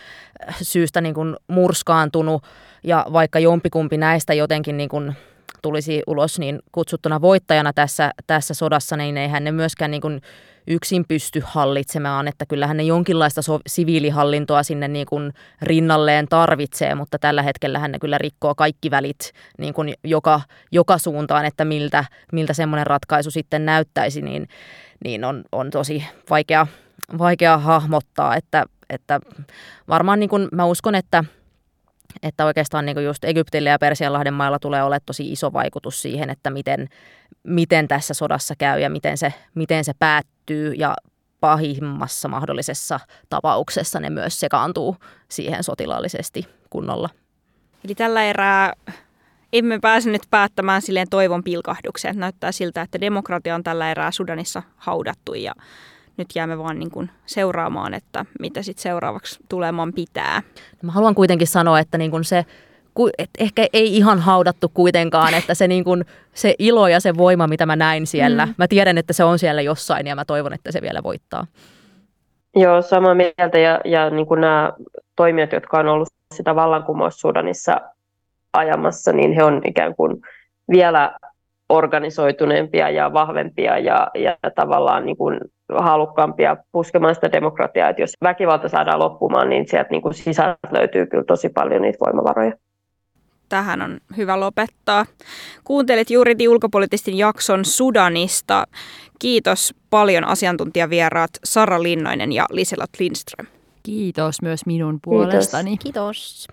syystä niin kuin murskaantunut, ja vaikka jompikumpi näistä jotenkin niin kuin tulisi ulos niin kutsuttuna voittajana tässä sodassa, niin eihän ne myöskään niin kuin yksin pysty hallitsemaan, että kyllähän ne jonkinlaista siviilihallintoa sinne niin kuin rinnalleen tarvitsee, mutta tällä hetkellähän ne kyllä rikkoo kaikki välit niin kuin joka suuntaan, että miltä semmoinen ratkaisu sitten näyttäisi, niin on tosi vaikea hahmottaa, että varmaan niin kuin mä uskon, että oikeastaan niin just Egyptille ja Persianlahden mailla tulee olemaan tosi iso vaikutus siihen, että miten tässä sodassa käy ja miten se päättyy, ja pahimmassa mahdollisessa tapauksessa ne myös sekaantuu siihen sotilaallisesti kunnolla. Eli tällä erää emme pääse nyt päättämään silleen toivon pilkahdukseen. Näyttää siltä, että demokratia on tällä erää Sudanissa haudattu, ja nyt jäämme vaan niin kuin seuraamaan, että mitä sitten seuraavaksi tulemaan pitää. Mä haluan kuitenkin sanoa, että niin kuin se, et ehkä ei ihan haudattu kuitenkaan, että se, niin kuin, se ilo ja se voima, mitä mä näin siellä. Mä tiedän, että se on siellä jossain, ja mä toivon, että se vielä voittaa. Joo, samaa mieltä. Ja niin kuin nämä toimijat, jotka on ollut sitä vallankumousta Sudanissa ajamassa, niin he on ikään kuin vielä organisoituneempia ja vahvempia ja tavallaan niin kuin halukkaampia puskemaan sitä demokratiaa, että jos väkivalta saadaan loppumaan, niin sieltä niin kuin sisältä löytyy kyllä tosi paljon niitä voimavaroja. Tähän on hyvä lopettaa. Kuuntelit juuri Ulkopoliittisen jakson Sudanista. Kiitos paljon asiantuntijavieraat Sara Linnoinen ja Liselott Lindström. Kiitos myös minun puolestani. Kiitos.